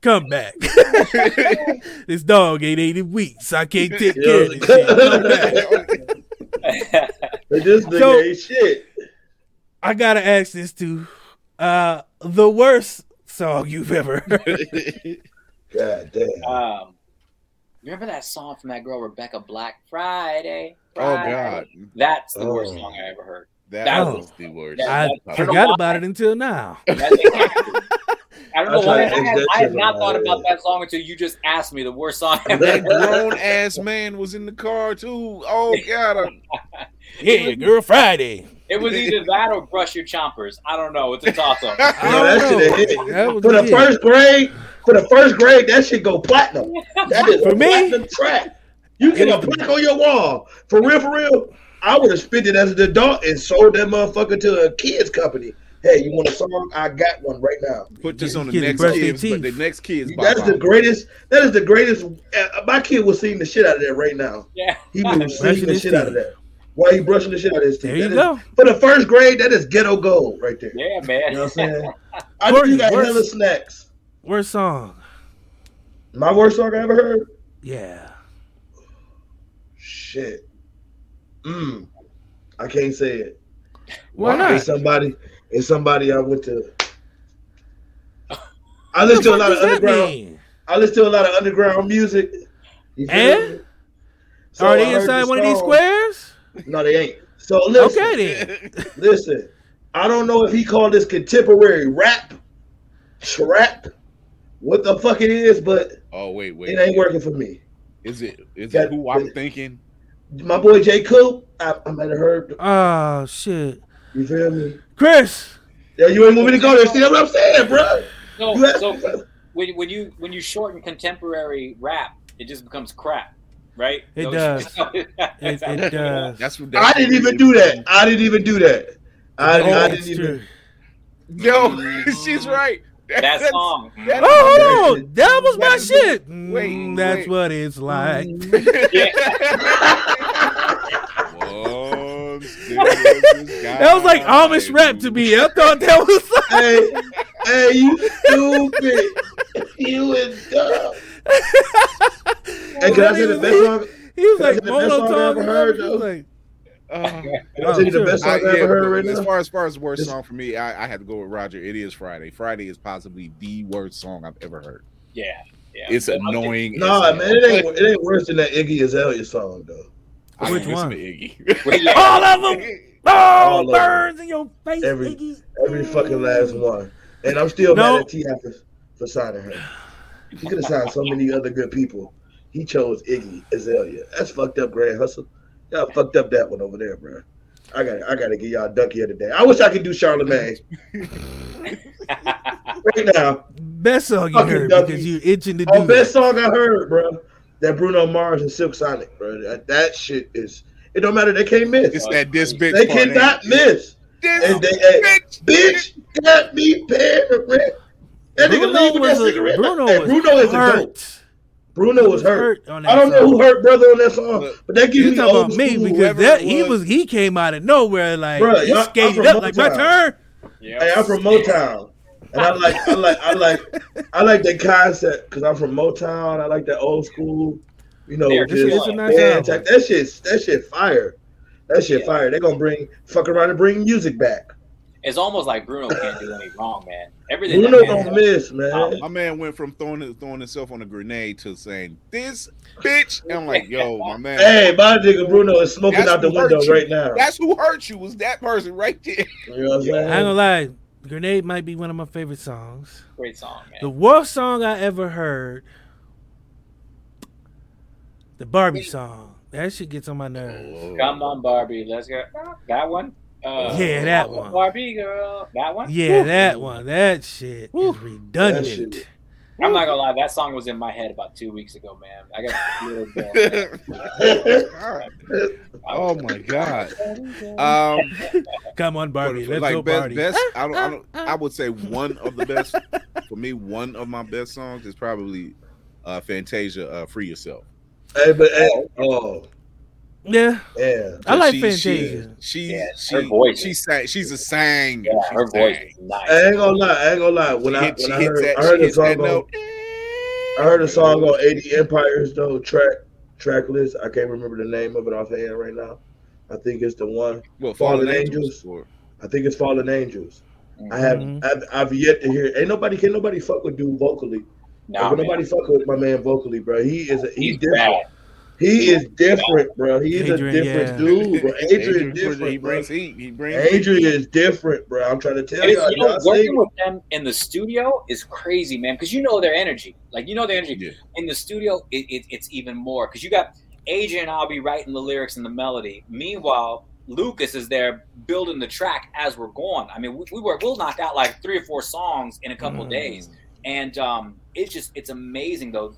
Come back. This dog ain't 80 weeks. I can't take care of this thing. So, ain't shit. I gotta ask this too. The worst song you've ever heard. God damn. Remember that song from that girl Rebecca Black, Friday? Oh God, that's the worst song I ever heard. That was the worst. I forgot about it until now. I don't know why. I had not thought about that song until you just asked me the worst song ever. That grown ass man was in the car too. Oh God. Yeah, girl, Friday. It was either that or Brush Your Chompers. I don't know. It's a toss up. For the first grade, that shit go platinum. That is for me. Platinum track. You get a plaque on your wall. For real. I would have spent it as an adult and sold that motherfucker to a kids company. Hey, you want a song? I got one right now. Put this on the next kids, but the next kids. That is the greatest. My kid was seeing the shit out of that right now. Yeah, he was seeing the shit out of that. Why he brushing the shit out of his teeth? There you go. For the first grade, that is ghetto gold right there. Yeah, man. You know what I'm saying? I think you got hella snacks. Worst song? My worst song I ever heard? Yeah. Shit. I can't say it. Why not? It's somebody I went to. I listen to a lot of underground. Music. And so are they inside one of these squares? No, they ain't. So listen. Okay then. Listen, I don't know if he called this contemporary rap, trap, what the fuck it is, but it ain't working for me. Is it who I'm thinking? My boy J. Coop. I might have heard. Oh shit. You feel me? Chris! Yeah, you ain't want me to go there. See what I'm saying, bro? No, when you shorten contemporary rap, it just becomes crap, right? It does. it does. I didn't even do that. Yo, she's right. That song. That was my shit. Wait, that's what it's like. That was like Amish rap to me. I thought that was like... hey, you stupid. You and dumb. Hey, can I say the best song? He was like, Molotov. Ever heard, though? Like, As far as worst song for me, I had to go with Roger. It is Friday. Friday is possibly the worst song I've ever heard. Yeah. It's annoying. It ain't worse than that Iggy Azalea song though. Which one? Iggy. All of them. Oh, burns in your face. Every fucking last one. And I'm still mad at T for signing her. He could have signed so many other good people. He chose Iggy Azalea. That's fucked up, Grand Hustle. Y'all fucked up that one over there, bro. I gotta get y'all duck here today. I wish I could do Charlemagne right now. Best song you heard Ducky. Because you itching to do. Best song I heard, bro. That Bruno Mars and Silk Sonic, bro. That shit is. It don't matter. They can't miss. It's that this bitch. They cannot miss. This bitch got me paranoid. That nigga leave with that cigarette. Bruno is a goat. Bruno was hurt. I don't know who hurt brother on that song, but that gives me old school. Because that he came out of nowhere like bruh, he skated up Motown. Like my turn. Yep. Hey, I'm from Motown, and I like the concept because I'm from Motown. I like that old school, you know, just nice tech. That shit fire. That shit fire. They're gonna bring music back. It's almost like Bruno can't do any wrong, man. Everything Bruno don't miss, man. My man went from throwing himself on a grenade to saying, "This bitch." And I'm like, "Yo, my man." Hey, my nigga Bruno is smoking out the window right now. That's who hurt you. Was that person right there? You know what I'm saying? I ain't gonna lie. Grenade might be one of my favorite songs. Great song, man. The worst song I ever heard. The Barbie song. That shit gets on my nerves. Come on, Barbie. Let's go. That one. That one. Barbie girl. That one? Yeah, that one. That shit is redundant. Shit. I'm not gonna lie, that song was in my head about 2 weeks ago, man. I got oh my god. Come on, Barbie. Let's go, Barbie. I would say one of the best for me, one of my best songs is probably Fantasia, Free Yourself. Hey, but Yeah, I like Fantasia. She her voice. She's a sang. Yeah, her voice is nice. I ain't gonna lie. I heard a song on AD Empire's though track list. I can't remember the name of it offhand right now. I think it's the one. Well, Fallen Angels. I think it's Fallen Angels. Mm-hmm. I've yet to hear. Can't nobody fuck with dude vocally. Nah, nobody fuck with my man vocally, bro. He's different. He is different, bro. He's a different dude, bro. Adrian is different. Adrian is different, bro. I'm trying to tell you. Working with them in the studio is crazy, man, because you know their energy. Like, you know their energy. Yeah. In the studio, it's even more. Because you got Adrian, I'll be writing the lyrics and the melody. Meanwhile, Lucas is there building the track as we're going. I mean, we'll knock out like 3 or 4 songs in a couple of days. And it's amazing, though.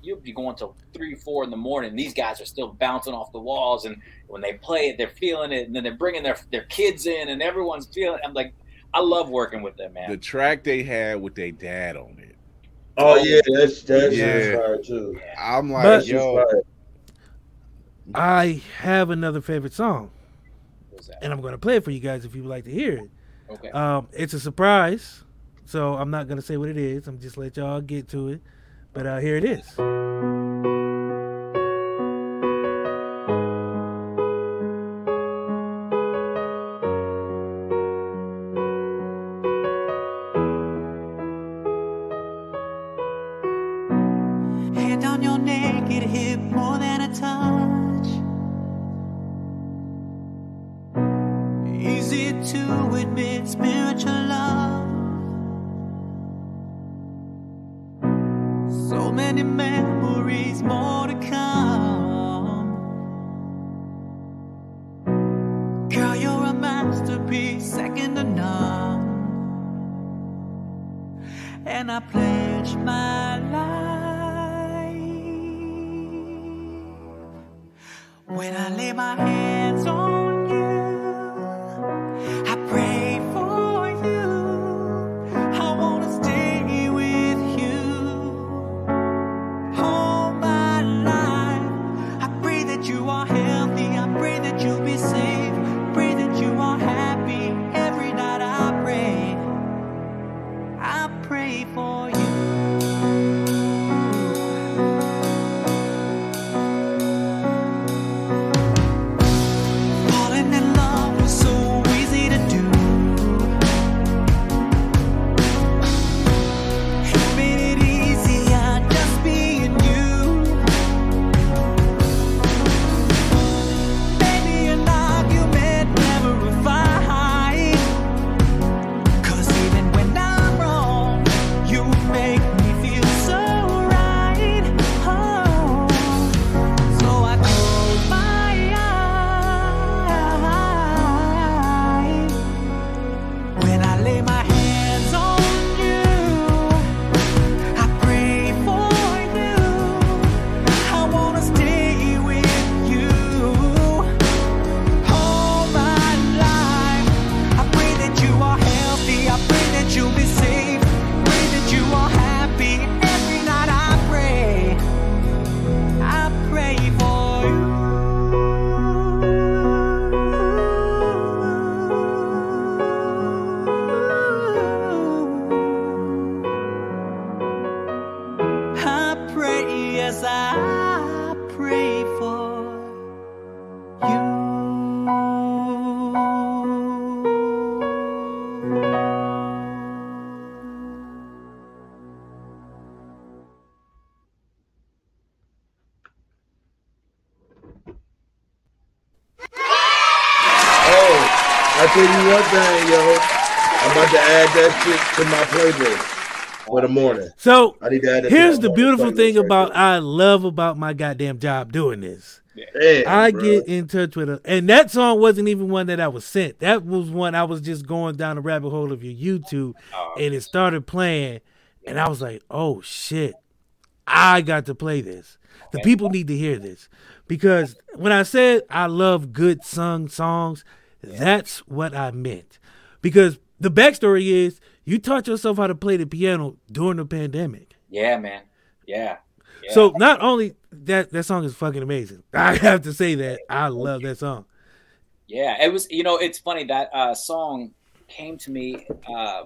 You'll be going till 3, 4 in the morning. These guys are still bouncing off the walls, and when they play it, they're feeling it, and then they're bringing their kids in, and everyone's feeling. I'm like, I love working with them, man. The track they had with their dad on it. Oh yeah, that's hard too. I'm like, I have another favorite song, and I'm going to play it for you guys if you would like to hear it. Okay, it's a surprise, so I'm not going to say what it is. I'm just let y'all get to it. But here it is. Hand on your neck, it hit more than a touch. Easy to admit spiritual love. Many memories, more to come. Girl, you're a masterpiece, second to none. and I pledge my life. When I lay my hands on you, I pray for you. I want to stay with you all my life. I pray that you are healthy. I pray that you'll be safe. I pray that you are happy. Every night I pray. I pray for you. Falling in love was so easy to do. You made it easy, I'd just be in you. Baby, an argument never a fight. 'Cause even when I'm wrong, you make me feel so right. Oh, so I close my eyes when I lay my hands on you. I pray for you. I wanna stay with you all my life. I pray that you are healthy. I pray that you'll be safe. Pray that you are happy. Every night I pray for you. I pray, yes, I pray for you. Oh, I tell you one thing, yo. I'm about to add that shit to my playlist for the morning. So I need to add that to here's my the morning beautiful playlist thing right about there. I love about my goddamn job doing this. Yeah, I bro. Get in touch with her, and that song wasn't even one that I was sent. That was one I was just going down the rabbit hole of your YouTube, and it started playing, and I was like, "Oh shit, I got to play this. The people need to hear this." Because when I said I love good sung songs, that's what I meant. Because the backstory is you taught yourself how to play the piano during the pandemic. Yeah, man. Yeah. So not only that song is fucking amazing. I have to say that. I love that song. Yeah, it was, it's funny that song came to me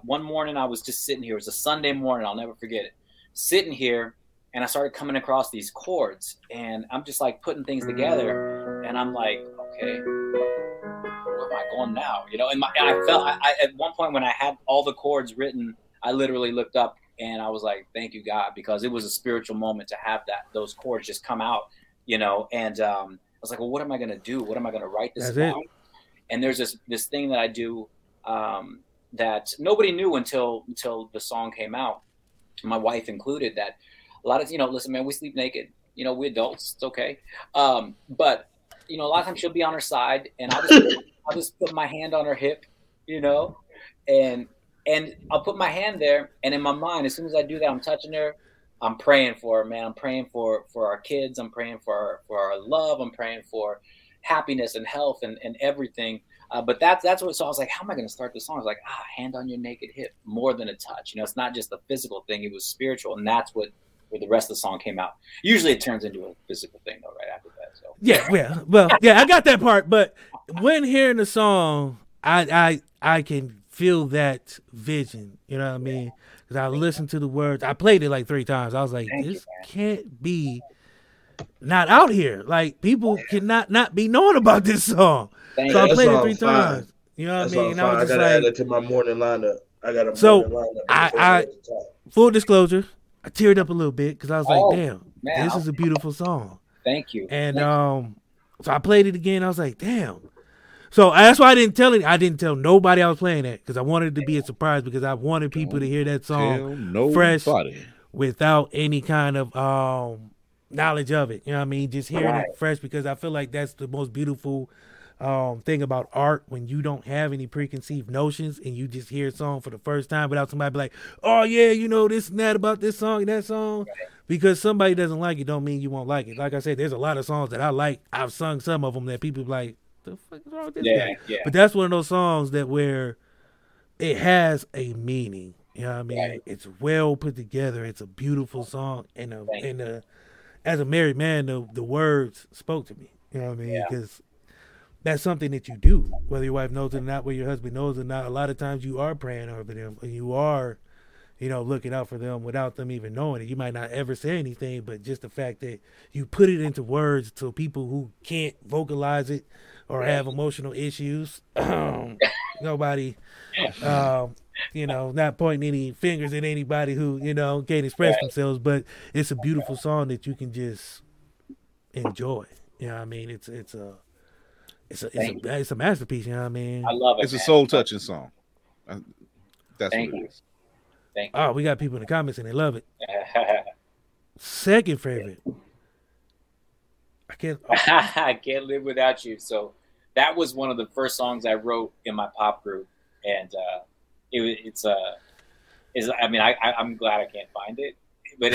one morning. I was just sitting here. It was a Sunday morning. I'll never forget it. Sitting here. And I started coming across these chords, and I'm just like putting things together, and I'm like, okay, where am I going now? And I felt at one point when I had all the chords written, I literally looked up and I was like, thank you, God, because it was a spiritual moment to have those chords just come out, and I was like, well, what am I going to do? What am I going to write this about? And there's this thing that I do that nobody knew until the song came out, my wife included, that a lot of, listen, man, we sleep naked. We're adults. It's okay. But, a lot of times she'll be on her side, and I'll just put my hand on her hip, and I'll put my hand there. And in my mind, as soon as I do that, I'm touching her. I'm praying for her, man. I'm praying for our kids. I'm praying for our love. I'm praying for happiness and health and everything. But that's what, so I was like, how am I going to start this song? I was like, hand on your naked hip, more than a touch. It's not just a physical thing. It was spiritual. And that's what, where the rest of the song came out. Usually it turns into a physical thing though, right after that. So I got that part. But when hearing the song, I can feel that vision. You know what I mean? Because I listened to the words. I played it like 3 times. I was like, this can't be not out here. Like people cannot not be knowing about this song. So I played it 3 times. You know what I mean? And I was just gotta add it to my morning lineup. I got a morning lineup. I full disclosure. I teared up a little bit because I was like, damn, man, this is a beautiful song. Thank you. And so I played it again. I was like, damn. So that's why I didn't tell it. I didn't tell nobody I was playing that because I wanted it to be a surprise, because I wanted people to hear that song fresh without any kind of knowledge of it. You know what I mean? Just hearing it fresh, because I feel like that's the most beautiful thing about art when you don't have any preconceived notions and you just hear a song for the first time without somebody be like, oh yeah, you know this and that about this song and that song. Because somebody doesn't like it don't mean you won't like it. Like I said, there's a lot of songs that I like. I've sung some of them that people be like, the fuck is wrong with this guy? Yeah. But that's one of those songs that where it has a meaning. You know what I mean? Right. It's well put together. It's a beautiful song, and as a married man, the words spoke to me. You know what I mean? Because that's something that you do, whether your wife knows it or not, whether your husband knows it or not. A lot of times you are praying over them, and you are, you know, looking out for them without them even knowing it. You might not ever say anything, but just the fact that you put it into words to people who can't vocalize it or have emotional issues. Nobody, you know, not pointing any fingers at anybody who, you know, can't express themselves, but it's a beautiful song that you can just enjoy. You know what I mean? It's a masterpiece. You know what I mean? I love it. It's a soul touching song. That's what it is. Thank you. Oh, we got people in the comments and they love it. Second favorite. I can't live without you. So that was one of the first songs I wrote in my pop group, and I'm glad I can't find it, but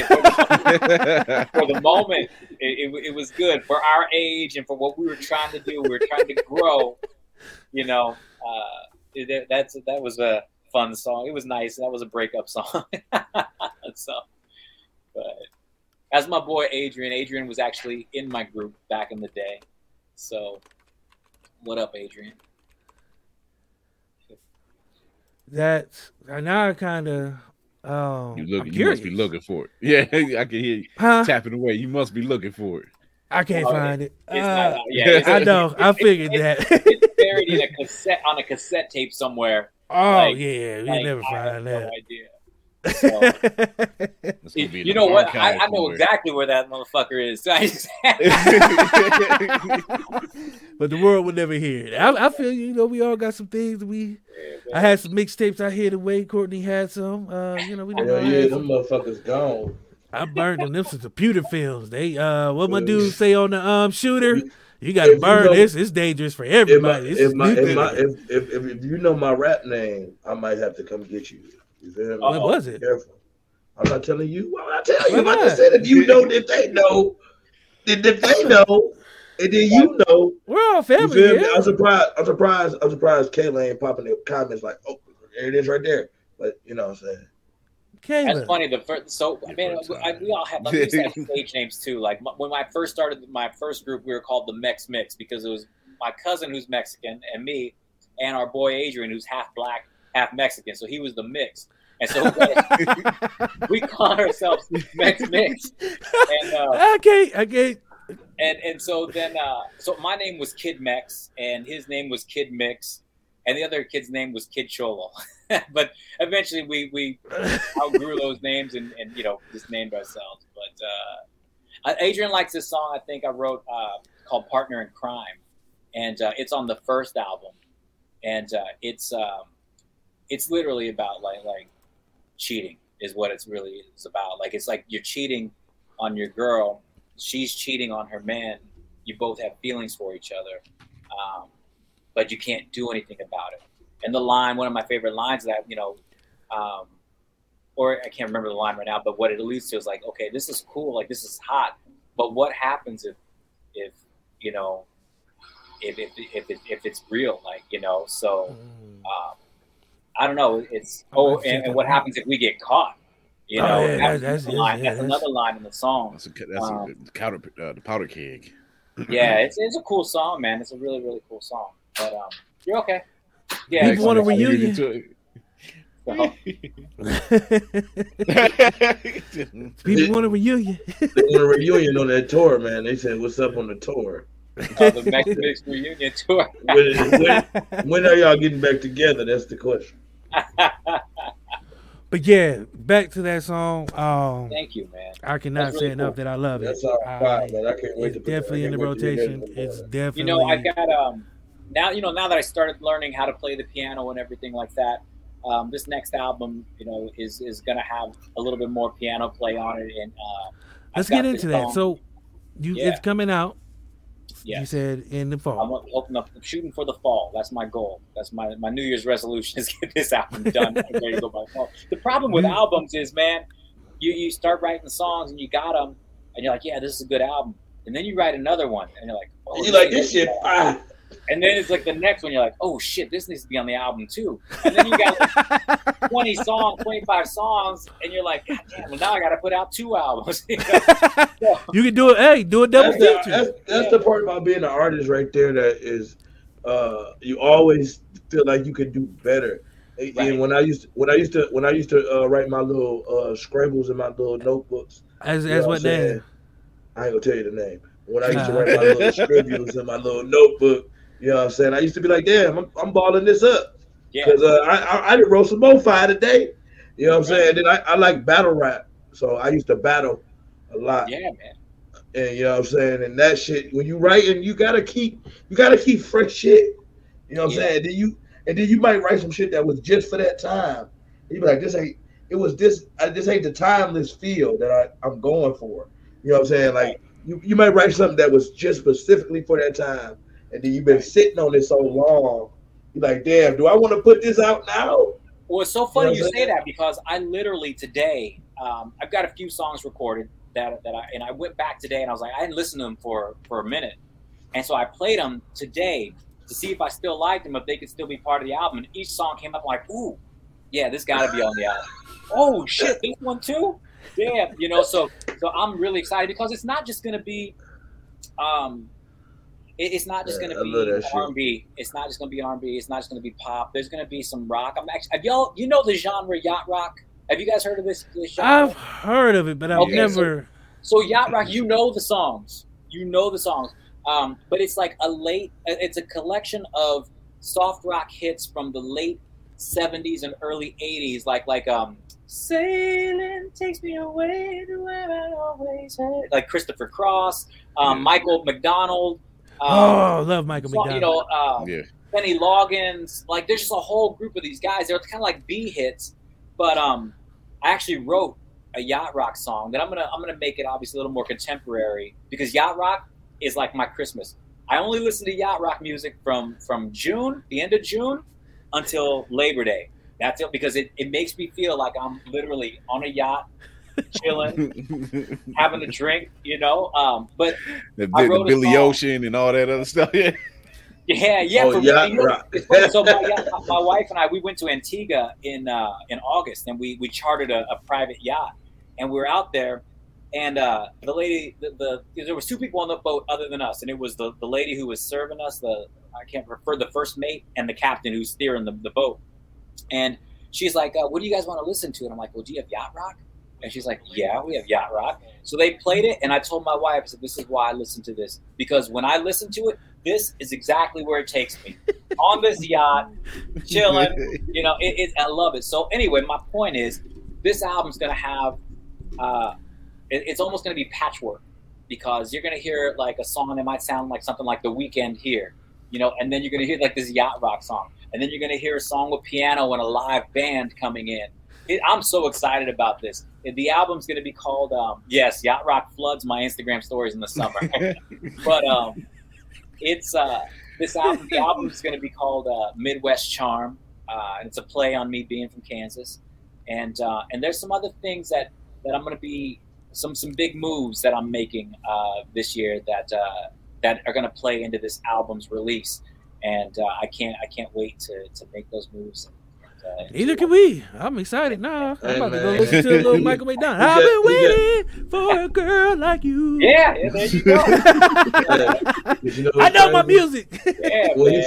for the moment, it was good for our age and for what we were trying to do. We were trying to grow, you know. That was a fun song. It was nice. That was a breakup song. So, but as my boy Adrian was actually in my group back in the day. So, what up, Adrian? That's now I kind of. You must be looking for it. Yeah, I can hear you tapping away. You must be looking for it. I can't find it. I know. I figured that. It's buried in on a cassette tape somewhere. Oh, you never find that. No idea. So, you know what? I know exactly where that motherfucker is. So but the world would never hear it. I feel you. You know, we all got some things. I had some mixtapes I hid away. Courtney had some. You know, we never. Them motherfuckers gone. I burned them. This is computer films. They what my dude say on the shooter. You got to burn this. It's dangerous for everybody. If you know my rap name, I might have to come get you. What was it? Careful. I'm not telling you. Well, I tell you. I just said if you know, if they know, and then you know. We're all family. Yeah. I'm surprised. Kayla ain't popping the comments like, oh, there it is right there. But you know what I'm saying. Kayla. That's funny. We all have stage names too. Like when I first started my first group, we were called the Mex Mix because it was my cousin who's Mexican and me, and our boy Adrian who's half black, half Mexican, so he was the mix, and so we called ourselves Mex Mix. And okay. And so then, so my name was Kid Mex, and his name was Kid Mix, and the other kid's name was Kid Cholo. But eventually, we outgrew those names, and you know, just named ourselves. But Adrian likes this song I think I wrote called "Partner in Crime," and it's on the first album, and it's literally about like cheating is what it's really is about. Like, it's like you're cheating on your girl. She's cheating on her man. You both have feelings for each other, but you can't do anything about it. And the line, one of my favorite lines that, you know, or I can't remember the line right now, but what it alludes to is like, okay, this is cool. Like, this is hot. But what happens if you know, if it's real, like, you know, so, I don't know. It's and what happens if we get caught? You know, that's another line in the song. That's the powder keg. Yeah, it's a cool song, man. It's a really, really cool song. But you're okay. Yeah, you want a reunion? People want a reunion. They want a reunion on that tour, man. They said, "What's up on the tour?" The Mex reunion tour. when are y'all getting back together? That's the question. But yeah, back to that song. Thank you, man. I cannot really say enough that I love it. That's all right, man. I can't wait. It's definitely in the rotation. It's definitely. You know, I got now. You know, now that I started learning how to play the piano and everything like that, this next album, you know, is gonna have a little bit more piano play on it. And let's get into that. So, it's coming out. Yeah. You said in the fall. I want to open up. I'm shooting for the fall. That's my goal. That's my New Year's resolution is get this album done. There you go, by the fall. The problem with albums is, man, you start writing songs and you got them, and you're like, yeah, this is a good album. And then you write another one, and you're like, oh, you like this shit. And then it's like the next one, you're like, oh shit, this needs to be on the album too. And then you got like 20 songs, 25 songs, and you're like, God damn, well now I got to put out two albums. You know? So, you can do it, hey, do a double feature. That's the part about being an artist right there that is, you always feel like you could do better. Right. And when I used to write my little scribbles in my little notebooks, as what name? I ain't gonna tell you the name. When I used to write my little scribbles in my little notebook. You know what I'm saying? I used to be like, damn, I'm balling this up. Because I did roast some MoFi today. You know what I'm saying? Then I like battle rap. So I used to battle a lot. Yeah, man. And you know what I'm saying? And that shit, when you writing, you gotta keep fresh shit. You know what I'm saying? Then you might write some shit that was just for that time. You be like, this ain't the timeless feel that I'm going for. You know what I'm saying? Like you might write something that was just specifically for that time. And then you've been sitting on it so long, you're like, damn, do I want to put this out now? Well, it's so funny you say that because I literally today, I've got a few songs recorded that I went back today and I was like, I didn't listen to them for a minute. And so I played them today to see if I still liked them, if they could still be part of the album. And each song came up like, ooh, yeah, this got to be on the album. Oh, shit, this one too? Damn, you know, so I'm really excited because it's not just going to be... It's not just going to be R&B. It's not just going to be R&B. It's not just going to be pop. There's going to be some rock. I'm actually, you know the genre yacht rock? Have you guys heard of this genre? I've heard of it, but I've never. So yacht rock, you know the songs. But it's like it's a collection of soft rock hits from the late 70s and early 80s, like Sailing Takes Me Away to Where I Always Had, like Christopher Cross, Michael McDonald. I love Michael McDonald. You know, Kenny Loggins. Like, there's just a whole group of these guys. They're kind of like B hits, but I actually wrote a yacht rock song that I'm gonna make it obviously a little more contemporary because yacht rock is like my Christmas. I only listen to yacht rock music from June, the end of June, until Labor Day. That's it because it makes me feel like I'm literally on a yacht. Chilling, having a drink, you know. But the Billy Ocean and all that other stuff. Yeah. Oh, yeah. So my wife and I, we went to Antigua in August, and we chartered a private yacht, and we were out there. And the lady, there was two people on the boat other than us, and it was the lady who was serving us, the first mate and the captain who's steering the boat. And she's like, "What do you guys want to listen to?" And I'm like, "Well, do you have yacht rock?" And she's like, "Yeah, we have yacht rock." So they played it, and I told my wife, I said, "This is why I listen to this, because when I listen to it, this is exactly where it takes me, on this yacht, chilling." You know, I love it. So anyway, my point is, this album's gonna have, it's almost gonna be patchwork, because you're gonna hear like a song that might sound like something like The Weeknd here, you know, and then you're gonna hear like this yacht rock song, and then you're gonna hear a song with piano and a live band coming in. I'm so excited about this. The album's going to be called Yacht Rock Floods My Instagram Stories in the Summer. But it's this album. The album's going to be called Midwest Charm, and it's a play on me being from Kansas. And there's some other things that I'm going to be some big moves that I'm making this year that are going to play into this album's release. And I can't wait to make those moves. Neither can we. I'm excited. I'm about to go listen to a little Michael McDonald. I've been waiting for a girl like you. Yeah, there you go. You know I know my music. Yeah, when you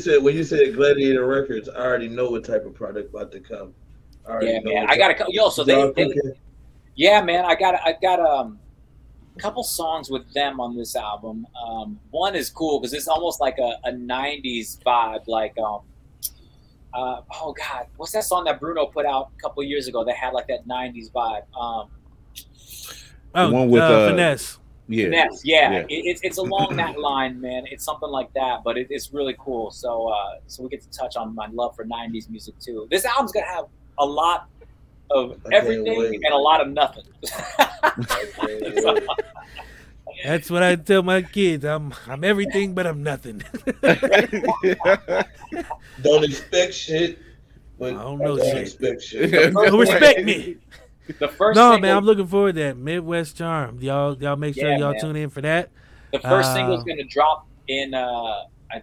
said when you said Gladiator Records, I already know what type of product about to come. I gotta come. Yo, so I got a couple songs with them on this album. One is cool because it's almost like a 90s vibe, like oh God, what's that song that Bruno put out a couple years ago that had like that 90s vibe? The one with Finesse. Yeah. Finesse, yeah. It's along that line, man. It's something like that, but it's really cool. So so we get to touch on my love for 90s music too. This album's going to have a lot of everything and a lot of nothing. That's what I tell my kids. I'm everything, but I'm nothing. Don't expect shit. But I don't know shit. Expect shit. No, respect me. The first man, I'm looking forward to that Midwest Charm. Y'all make sure y'all tune in for that. The first single is going to drop in.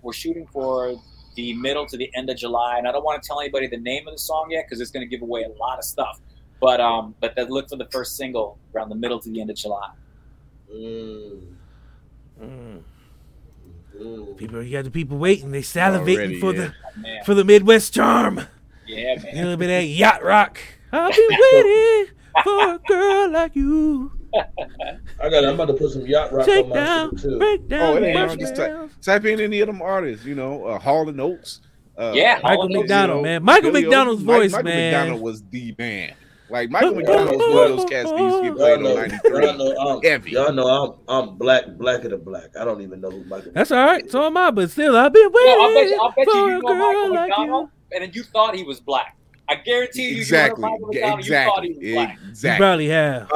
We're shooting for the middle to the end of July, and I don't want to tell anybody the name of the song yet because it's going to give away a lot of stuff. But look for the first single around the middle to the end of July. People, you got the people waiting. They salivating for the Midwest Charm. Yeah, man. A little bit of that yacht rock. I've been waiting for a girl like you. I'm about to put some yacht rock on my too. Type in any of them artists, you know, Hall and Oates. Michael McDonald, you know, man. Michael McDonald was the man. Like, Michael McDonald was one of those cats that used to get played on 93. Y'all know I'm blacker than black. I don't even know who Michael McDonald is. That's all right. So am I, but still, I've been waiting I bet for you a girl Michael like McDonald, you. And then you thought he was black. I guarantee you, exactly. You probably have.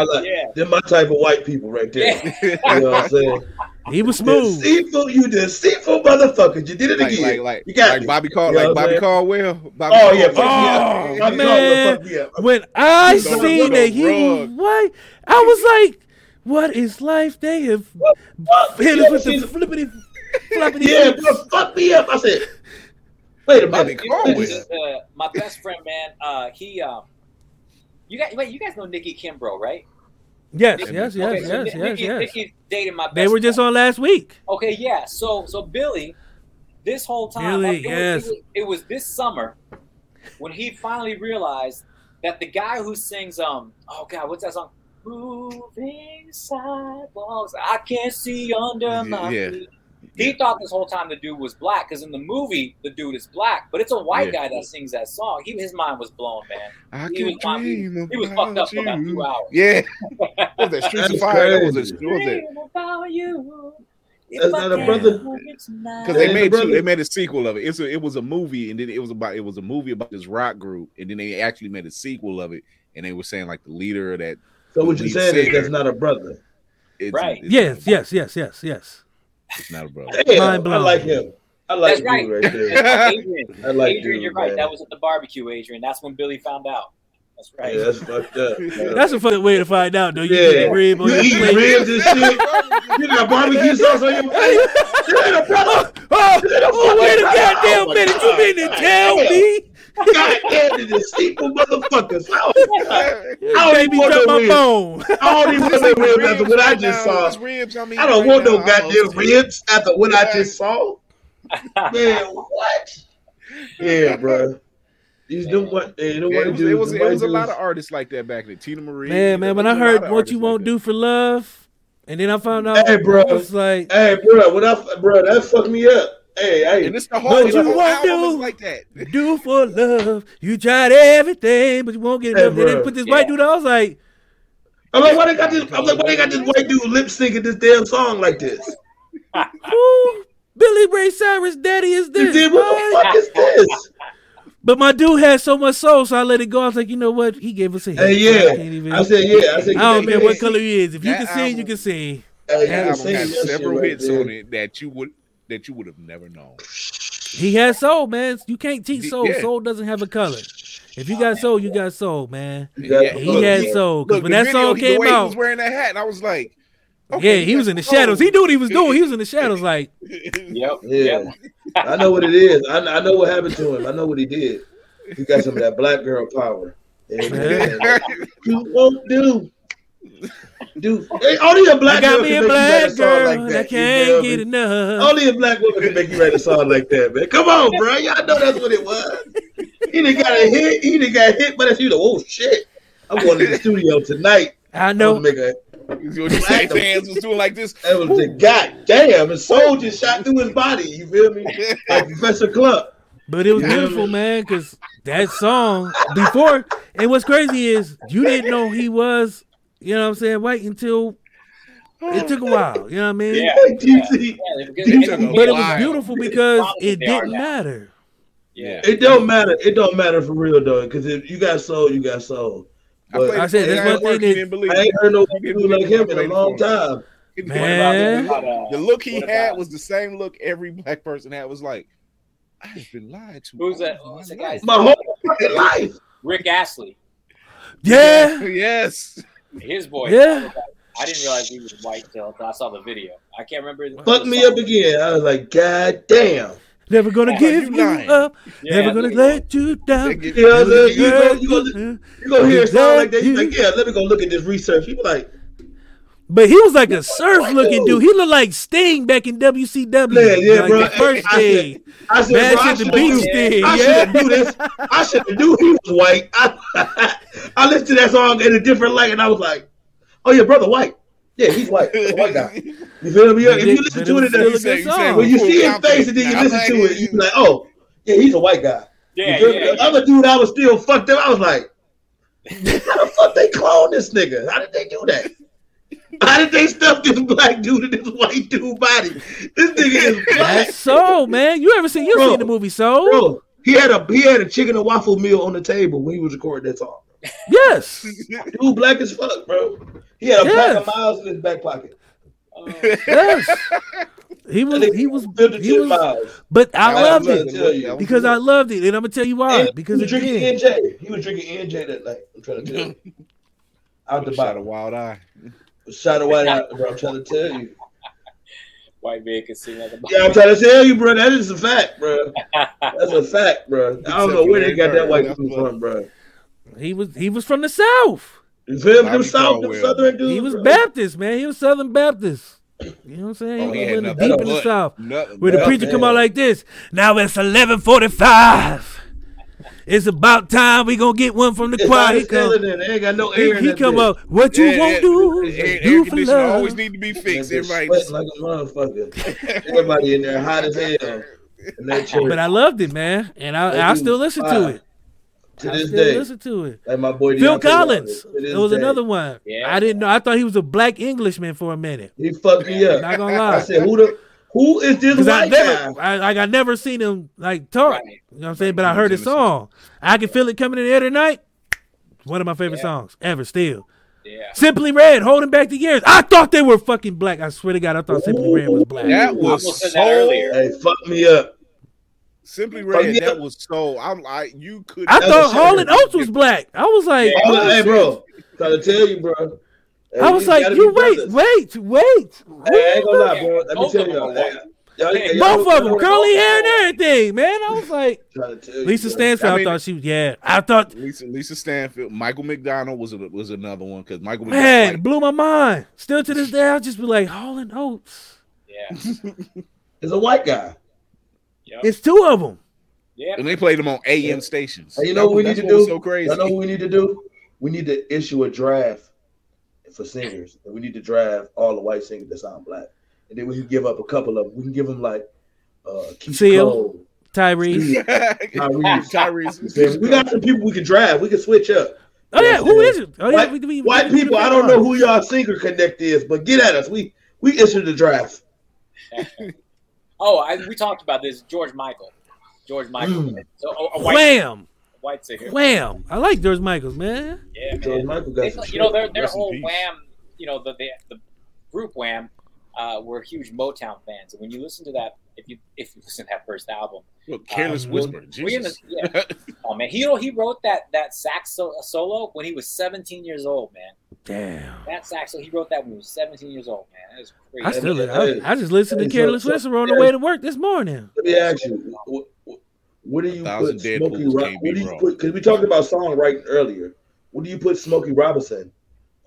They're my type of white people right there. Yeah. You know what I'm saying? He was smooth. You deceitful motherfucker. You did it again. You got like Bobby Caldwell. When I seen that he was white, I was like, what is life? They have hit us with the flippity. Yeah, fuck me up. I said, wait a minute. My best friend, man, you guys know Nikki Kimbrough, right? Yes. Nikki dated my best friend. They were just on last week. Okay, yeah. So Billy, this whole time, it was this summer when he finally realized that the guy who sings, what's that song? Moving sidewalks, I can't see under my feet. He thought this whole time the dude was black because in the movie the dude is black, but it's a white guy that sings that song. His mind was blown, man. He was fucked up for about 2 hours. Yeah, was that Streets of Fire? That's not a brother. Because they made a sequel of it. It was a movie, and then it was a movie about this rock group, and then they actually made a sequel of it, and they were saying like the leader of that. So what you said is that's not a brother, right? Yes. It's not a brother. Damn, I like him. That's right there. Adrian. Adrian, you're right. Man. That was at the barbecue, Adrian. That's when Billy found out. That's right. Yeah, that's fucked up. Yeah. That's a fucking way to find out, though. You eat ribs on your plate. You eat ribs and shit. You got barbecue sauce on your plate. This ain't a brother. Oh, wait a goddamn minute. You mean to tell me? Goddamn, the deceitful motherfuckers. I don't even want no ribs. I don't even want no ribs after what I just saw. I don't want no goddamn ribs after what I just saw. Man, what? Yeah, bro. It was a lot of artists like that back then. Tina Marie. Man, when I heard What You Won't Do for Love, and then I found out, that fucked me up. Hey, and it's the whole album like that. Do for love, you tried everything, but you won't get enough. They put this white dude. I was like, why they got this white dude lip syncing this damn song like this? Ooh, Billy Ray Cyrus, daddy is this? What the fuck is this? But my dude had so much soul, so I let it go. I was like, you know what? He gave us a hit. I said, I don't care what color he is. If you can sing, you can sing. That album got several hits on it that you would have never known. He has soul, man. You can't teach soul. Yeah. Soul doesn't have a color. If you got soul, you got soul, man. He had soul. Because when that song came out, he was wearing that hat, and I was like, okay, he was in the shadows. He knew what he was doing. He was in the shadows, like. Yep. I know what it is. I know what happened to him. I know what he did. He got some of that black girl power. You won't do. Only a black woman can make you write a song like that. I can't get enough. Only a black woman can make you write a song like that, man. Come on, bro. Y'all know that's what it was. He done got a hit. He done got hit, but that's you. Oh shit! I'm going to the studio tonight. I know. Your fans was doing like this. That was the goddamn. A soul just shot through his body. You feel me? Like Professor Club. But it was beautiful, man, because that song before. And what's crazy is you didn't know he was. You know what I'm saying? Wait until it took a while. You know what I mean? But it was beautiful because it didn't matter. Yeah, it don't matter. It don't matter for real though, because if you got soul, you got soul. But I said that's one thing. I ain't heard no dude like him in a long time. Man. The look he had was the same look every black person had. Was like, I've been lied to. Who's that? My whole fucking life. Rick Astley. Yeah. Yes. His voice. Yeah. I didn't realize he was white till I saw the video. I can't remember. Fuck me up again. I was like, God damn. Never gonna give you up. Yeah, never gonna let you down. You gonna hear a song like that. You're like, yeah, let me go look at this research. You be like. But he was like a surf-looking dude. He looked like Sting back in WCW. Yeah, yeah, like bro. First day, I should do this. I should do. He was white. I listened to that song in a different light, and I was like, "Oh yeah, brother, white. Yeah, he's white. A white guy. You feel me? If you listen to it, when you see his face, and then you listen to it, you be like, "Oh, yeah, he's a white guy." Yeah, yeah. The other dude, I was still fucked up. I was like, "How the fuck they clone this nigga? How did they do that?" How did they stuff this black dude in this white dude body? This nigga is black. That's Soul, man. You ever seen the movie Soul? Bro, he had a chicken and waffle meal on the table when he was recording that song. Yes. Dude black as fuck, bro. He had a pack of miles in his back pocket. Yes. He was but I loved it because I loved it, and I'm gonna tell you why. And because he was drinking NJ. He was drinking NJ that night. I'm trying to tell you. Out the bottom, wild eye. Shout out, bro. I'm trying to tell you. White man can sing like a black. Yeah, I'm trying to tell you, bro. That is a fact, bro. That's a fact, bro. I don't know where they got that white dude from, bro. He was from the South. You feel me? Them South, them Southern dudes. He was Baptist, man. He was Southern Baptist. You know what I'm saying? He was living deep in the South. Where the preacher come out like this. Now it's 11:45. It's about time we gonna get one from the choir. He come, in. Ain't got no air he come up. What you won't do? Air conditioning always need to be fixed. Everybody like a motherfucker. Everybody in there hot as hell. But I loved it, man, and I still listen to it. To this day, listen to it. Like my boy Phil Collins. It was another one. Yeah. I didn't know. I thought he was a black Englishman for a minute. He fucked me up. Not gonna lie. I said, Who is this white guy? I never seen him like talk. Right. You know what I'm saying? But I heard his song. I can feel it coming in the air tonight. One of my favorite songs ever still. Yeah. Simply Red, Holding Back the Years. I thought they were fucking black. I swear to God, I thought Simply Red was black. That was so earlier. Hey, fuck me up. Simply Red, that was so. I'm like, you could. I thought Hall and Oates was black. I was like, hey, bro. Trying to tell you, bro. I was like, you wait. Hey, I ain't gonna lie, bro. Let me tell y'all. Both of them, curly hair and everything, man. I was like, Lisa Stanfield. I thought she was. Yeah, I thought Lisa Stanfield. Michael McDonald was another one because Michael McDonald, man, blew my mind. Still to this day, I'll just be like, Hall and Oates. Yeah, it's a white guy. Yep. It's two of them. Yeah, and they played them on AM stations. And you know what we need to do? So crazy. I know what we need to do. We need to issue a draft for singers, and we need to draft all the white singers that sound black, and then we can give up a couple of them. We can give them like Keith Cole, Tyrese. We got some people we can draft. We can switch up. Oh yeah, who is it? Oh yeah, white people. I don't know who y'all singer connect is, but get at us. We issued the draft. We talked about this. George Michael. So a white Wham. White singer. Wham! I like George Michael's, man. Yeah, George Michael got their whole Wham. You know, the group Wham were huge Motown fans, and when you listen to that, if you listen to that first album, Careless Whisper. Jesus. Oh man, he wrote that sax solo when he was 17 years old, man. Damn. That sax solo, he wrote that when he was 17 years old, man. That is crazy. I just listened to Careless Whisper on the way to work this morning. Let me ask you. What do you put Smokey Robinson? Because we talked about songwriting earlier. What do you put Smokey Robinson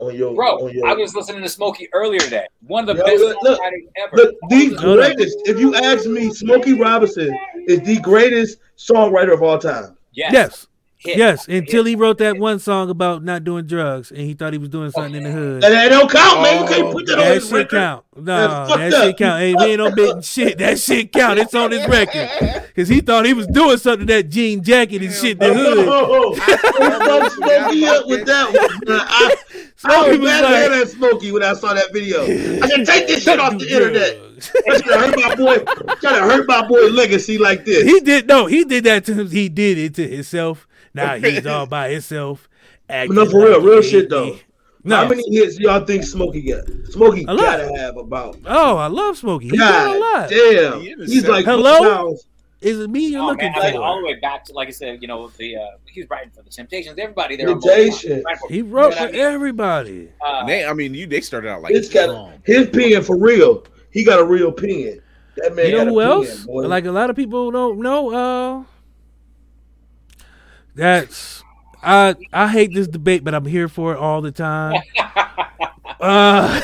on your? Bro, I was listening to Smokey earlier today. One of the best songwriting ever. The greatest. If you ask me, Smokey Robinson is the greatest songwriter of all time. Yes. Yes. Until he wrote that one song about not doing drugs, and he thought he was doing something in the hood. And that don't count, man. You can't put that on his record. Count. No, that shit count. Hey, we ain't no big shit. That shit count. It's on his record. Because he thought he was doing something to that jean jacket and shit in the hood. I smoked me up with that one. I was mad at that Smokey when I saw that video. I said, take this shit off the internet. That's gonna hurt my boy. Trying to hurt my boy legacy like this. He did that to him. He did it to himself. Now he's all by himself. No, for real shit though. No. How many hits y'all think Smokey got? Smokey gotta have about. Oh, I love Smokey. He's got a lot. Damn. He's like, hello? Is it me you're looking for? I mean, all the way back to, like I said, you know, the he was writing for the Temptations. Everybody there. He wrote for everybody. They started out like this. His pen for real. He got a real pen. That man. You know who else? Boy. Like a lot of people don't know. I hate this debate, but I'm here for it all the time. God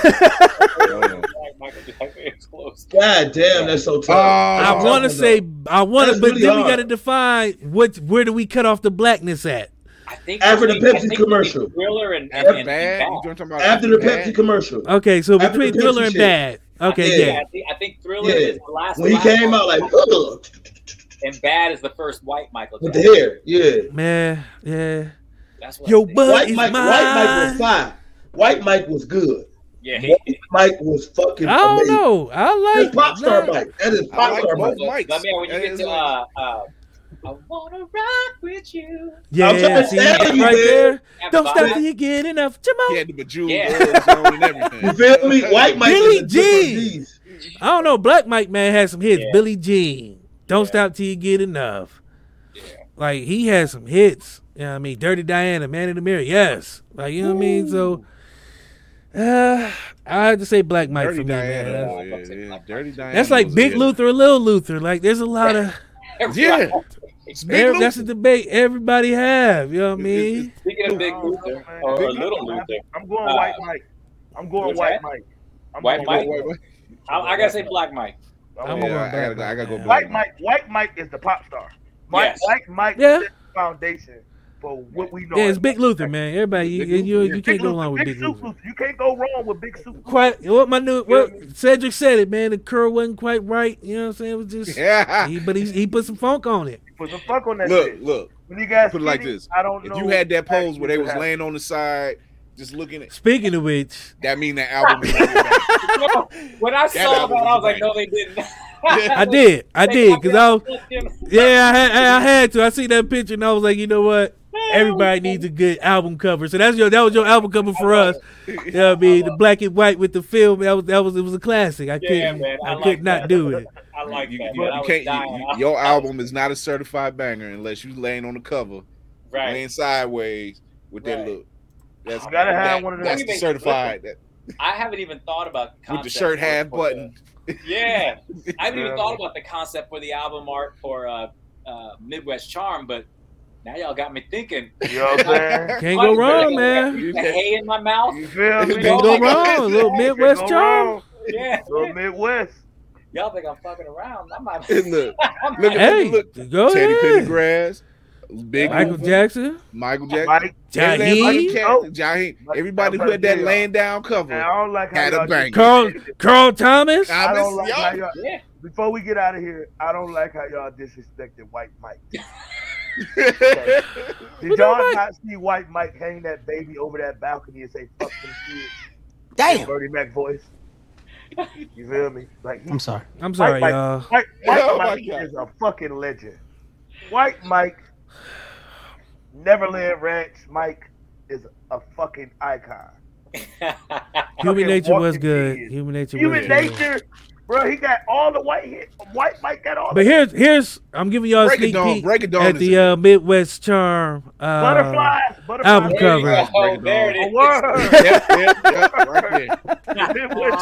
damn, that's so tough. But then we got to define where do we cut off the blackness at? I think after the Pepsi commercial. Thriller and Bad. After the Pepsi commercial. Okay, so between Thriller and Bad. Okay, yeah. I think Thriller is the last one. When he came out like, ugh. And Bad is the first white Michael. With the hair, yeah. Man, yeah. That's what Yo, but White Mike was fine. White Mike was good. Yeah, White Mike was fucking amazing. I don't know. I like Popstar Mike. That is Popstar Mike. I mean, when you get to I wanna rock with you. Yeah, right there. Don't stop till you get enough. Come on. He had the bejeweled on and everything. You feel me? White Mike. Billy Jean. I don't know. Black Mike, man, had some hits. Yeah. Billy Jean. Don't stop till you get enough. Yeah. Like, he had some hits. You know what I mean? Dirty Diana, Man in the Mirror. Yes. Like, you know what I mean? So, I have to say Black Mike Dirty for me, Diana. Man. Yeah. Dirty Diana. That's like Big Luther and Lil Luther. Like, there's a lot of... Yeah. That's a debate everybody have. You know what I mean? Speaking of Big Luther or Little Luther. I'm going White Mike. I'm going White Mike. I got to say Black Mike. I gotta go. White Mike is the pop star. White Mike is the foundation for what we know. Yeah, it's Big Luther, man. Everybody, you can't go wrong with Big Luther. You can't go wrong with Big Soup. Cedric said it, man. The curl wasn't quite right. You know what I'm saying? It was just, but he put some funk on it. He put some funk on that. Look. When you guys put it like this, I don't know. If you had that pose where they was laying on the side. Just looking at. Speaking of which, that mean the album. Is when I saw that, I was like, "No, they didn't." I did, because I had to. I see that picture, and I was like, "You know what? Everybody needs a good album cover." So that was your album cover for us. You know what I mean? The black and white with the film. It was a classic. I could not do it. I like that. Your album is not a certified banger unless you laying on the cover, laying sideways with that look. That's gotta have one of those. That's certified. I haven't even thought about the concept with the shirt half button. Yeah, I haven't even thought about the concept for the album art for Midwest Charm, but now y'all got me thinking. You know what I'm saying? Can't go wrong, man. You got hay in my mouth. You feel me? Can't go wrong. A little Midwest Charm. Yeah, a little Midwest. Y'all think I'm fucking around? I might. Look. Go ahead. Teddy Pendergrass. Big Michael Jackson, Jaheim. Everybody who had that laying down cover had a banger. Carl Thomas. I don't like how y'all. Yeah. Before we get out of here, I don't like how y'all disrespected White Mike. Did y'all not see White Mike hang that baby over that balcony and say "fuck them kids"? Damn. Bernie Mac voice. You feel me? Like, I'm sorry. White Mike is a fucking legend. White Mike, Neverland Ranch Mike is a fucking icon. Human Nature was good. Bro, he got all the white hits. White Mike got all the But here's I'm giving y'all a sneak peek at the Midwest Charm Butterflies album cover. Oh, there it is.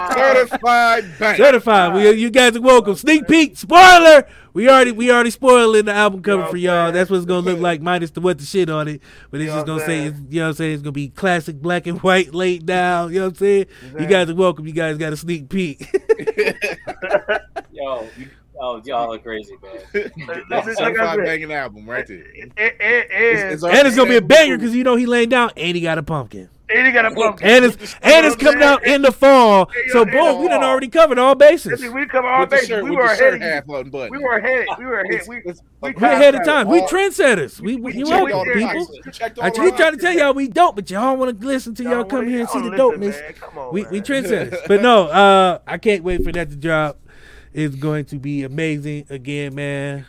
Certified. You guys are welcome. Sneak peek. Spoiler. We already spoiling the album cover for y'all. That's what it's going to look like, minus the what the shit on it. But it's just going to say, you know what I'm saying, it's going to be classic black and white laid down. You know what I'm saying? You guys are welcome. You guys got a sneak peek. Y'all are crazy, man. That's a certified banging album right there. And it's going to be a banger because, you know, he laying down and he got a pumpkin. And it's coming out in the fall. So boom, we done already covered all bases. We covered all bases. We were ahead. We're ahead of time. We trendsetters. We welcome people. I keep trying to tell y'all we dope, but y'all want to listen to y'all come here and see the dopeness. We trendsetters. But no, I can't wait for that to drop. It's going to be amazing again, man.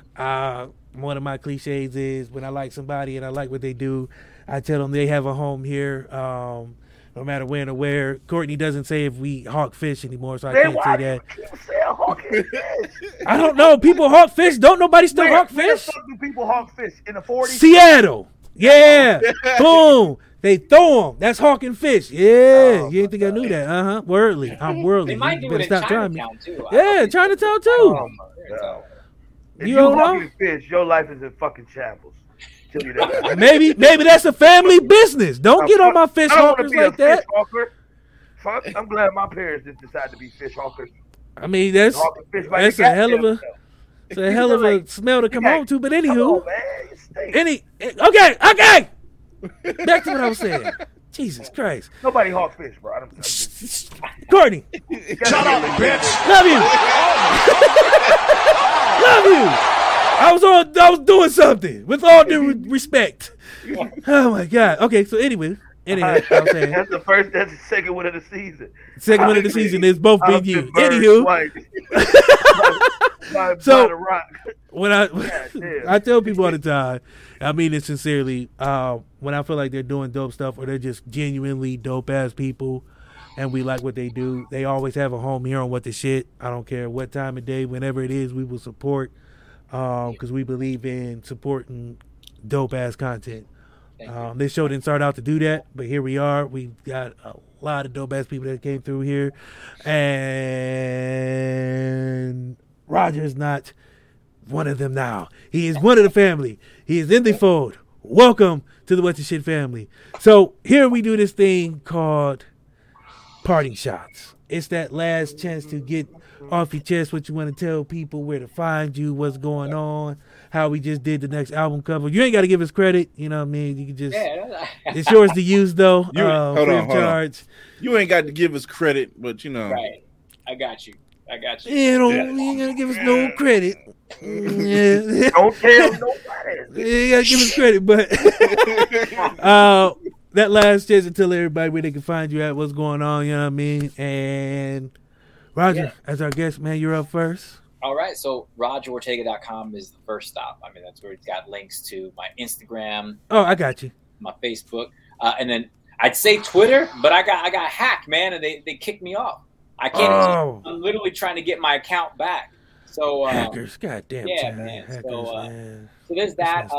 One of my cliches is when I like somebody and I like what they do, I tell them they have a home here. no matter when or where. Courtney doesn't say if we hawk fish anymore, so I can't say that. I don't know. People hawk fish. Don't nobody still hawk fish? Do people hawk fish in the 40s? Seattle. Yeah. Boom. They throw them. That's hawking fish. Yeah. Oh, you didn't think I knew that? Uh huh. Worldly. I'm worldly. They might do it in Chinatown too. Yeah, Chinatown too. Oh my God. If you don't hawking fish, your life is in fucking shambles. Maybe that's a family business. Don't get on my fish hawkers like that. I'm glad my parents didn't decide to be fish hawkers. I mean, that's a hell of a smell to come home to. But anywho, okay. Back to what I was saying. Jesus Christ. Nobody hawk fish, bro. Courtney, shut up, bitch. Love you. Love you. I was doing something. With all due respect. Oh my God. Okay, so anyway, I'm saying that's the second one of the season. Second one of the season is both big you. Anywho, by the rock. When I tell people all the time, I mean it sincerely. When I feel like they're doing dope stuff or they're just genuinely dope ass people, and we like what they do, they always have a home here on What the Shit. I don't care what time of day, whenever it is, we will support. Because we believe in supporting dope ass content. This show didn't start out to do that, but here we are. We got a lot of dope ass people that came through here, and Roger's not one of them now. He is one of the family. He is in the fold. Welcome to the What the Shit family. So here we do this thing called parting shots. It's that last chance to get off your chest what you want to tell people, where to find you, what's going on, how we just did the next album cover. You ain't got to give us credit, you know what I mean? You can just it's yours to use though. Hold on. You ain't got to give us credit, but you know. Right. I got you. You ain't got to give us no credit. Don't tell nobody. You ain't got to give us credit, but that last chance to tell everybody where they can find you at, what's going on, you know what I mean? And Roger, as our guest, man, you're up first. All right, so RogerOrtega.com is the first stop. I mean, that's where it's got links to my Instagram. Oh, I got you. My Facebook. And then I'd say Twitter, but I got hacked, man, and they kicked me off. I can't. I'm literally trying to get my account back. So hackers, goddamn. Yeah, man. Hackers, so there's that.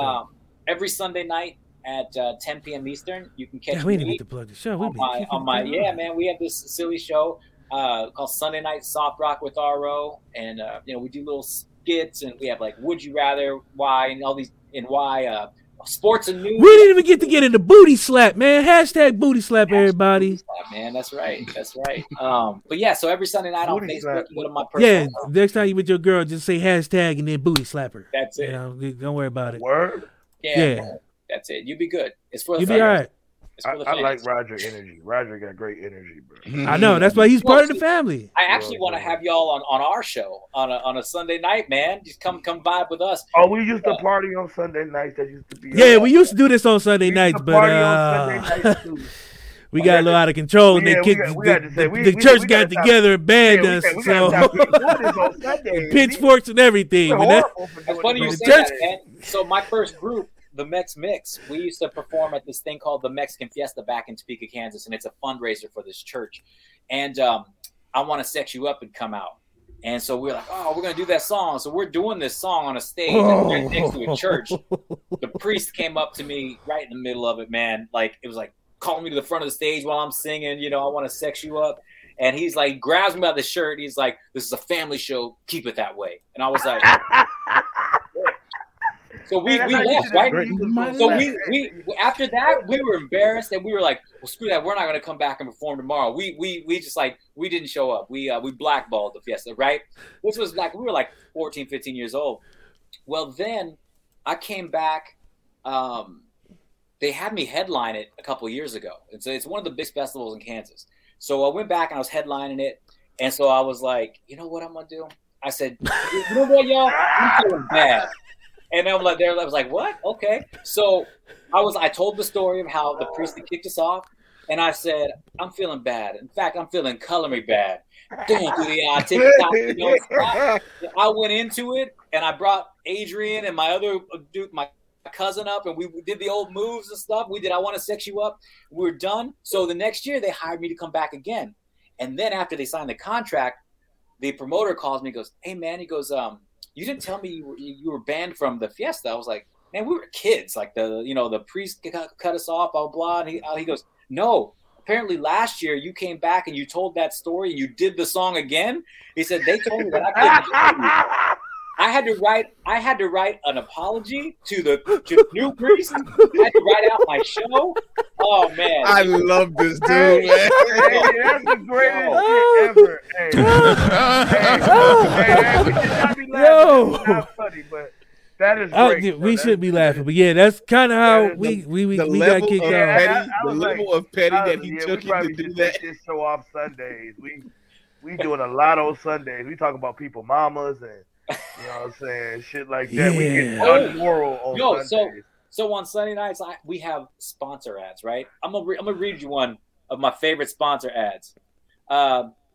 Every Sunday night at 10 p.m. Eastern, you can catch me. We didn't need to plug the show. Man, we have this silly show called Sunday Night Soft Rock with R.O. And, we do little skits and we have like Would You Rather, Why, and all these, and Why, sports and news. We didn't even get to get into Booty Slap, man. Hashtag Booty Slap, everybody. Booty Slap, man, that's right. But yeah, so every Sunday night booty on Facebook, slap. Go to my personal. Yeah, next time you with your girl, just say hashtag and then Booty Slapper. That's it. You know, don't worry about it. Word? Yeah. That's it. You be good. It's for the family. You be all right. I like Roger energy. Roger got great energy, bro. I know. That's why he's part of the family. I actually want to have y'all on our show on a Sunday night, man. Just come vibe with us. Oh, we used to party on Sunday nights. That used to be. Yeah, we used to do this on Sunday nights, but we got a little out of control, and they kicked the church got together and banned us. So pitchforks and everything. That's funny you say that, man. So my first group, the Mex Mix, we used to perform at this thing called the Mexican Fiesta back in Topeka, Kansas, and it's a fundraiser for this church. And I Want to Set You Up and Come Out. And so we're like, we're going to do that song. So we're doing this song on a stage right next to a church. The priest came up to me right in the middle of it, man. Like, it was like calling me to the front of the stage while I'm singing, I want to sex you up. And he's like, grabs me by the shirt. He's like, this is a family show. Keep it that way. And I was like... So we left, right? So we after that, we were embarrassed and we were like, well, screw that. We're not going to come back and perform tomorrow. We just like, we didn't show up. We blackballed the fiesta, right? Which was like, we were like 14, 15 years old. Well, then I came back. They had me headline it a couple of years ago. And so it's one of the big festivals in Kansas. So I went back and I was headlining it. And so I was like, you know what I'm going to do? I said, you know what, y'all? I'm feeling bad. And I'm like, I was like, what? Okay. So I told the story of how the priest kicked us off. And I said, I'm feeling bad. In fact, I'm feeling Color Me Badd. I went into it and I brought Adrian and my other dude, my cousin up and we did the old moves and stuff. We did I Want to Sex You Up. We were done. So the next year they hired me to come back again. And then after they signed the contract, the promoter calls me and goes, hey, man, he goes, you didn't tell me you were banned from the fiesta. I was like, man, we were kids. Like, the priest cut us off, blah, blah. And he goes, no, apparently last year you came back and you told that story and you did the song again. He said, they told me that I couldn't do it. I had to write an apology to the new priest. I had to write out my show. Oh man, I love this dude. Hey, that's the greatest shit ever. Hey, we should not be laughing. Yo. It's not funny, but that is great. We should be laughing, but yeah, that's kind of how we got kicked out. The level of petty that he took to do that. This show off Sundays. We doing a lot on Sundays. We talk about people, mamas and. You know what I'm saying? Shit like that. Yeah. We get unmoral on Sundays. So on Sunday nights, we have sponsor ads, right? I'm gonna read you one of my favorite sponsor ads.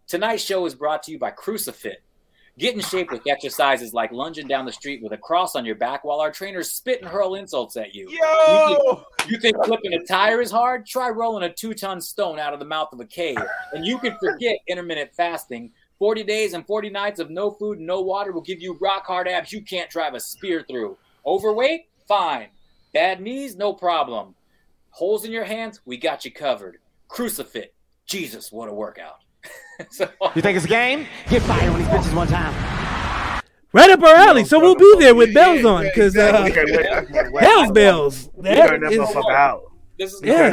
Tonight's show is brought to you by Crucifit. Get in shape with exercises like lunging down the street with a cross on your back while our trainers spit and hurl insults at you. You think flipping a tire is hard? Try rolling a 2-ton stone out of the mouth of a cave. And you can forget intermittent fasting. 40 days and 40 nights of no food and no water will give you rock-hard abs you can't drive a spear through. Overweight? Fine. Bad knees? No problem. Holes in your hands? We got you covered. Crucifit. Jesus, what a workout. You think it's a game? Get fired on these bitches one time. Right up our alley. So we'll be there with bells on because hell's bells. We turn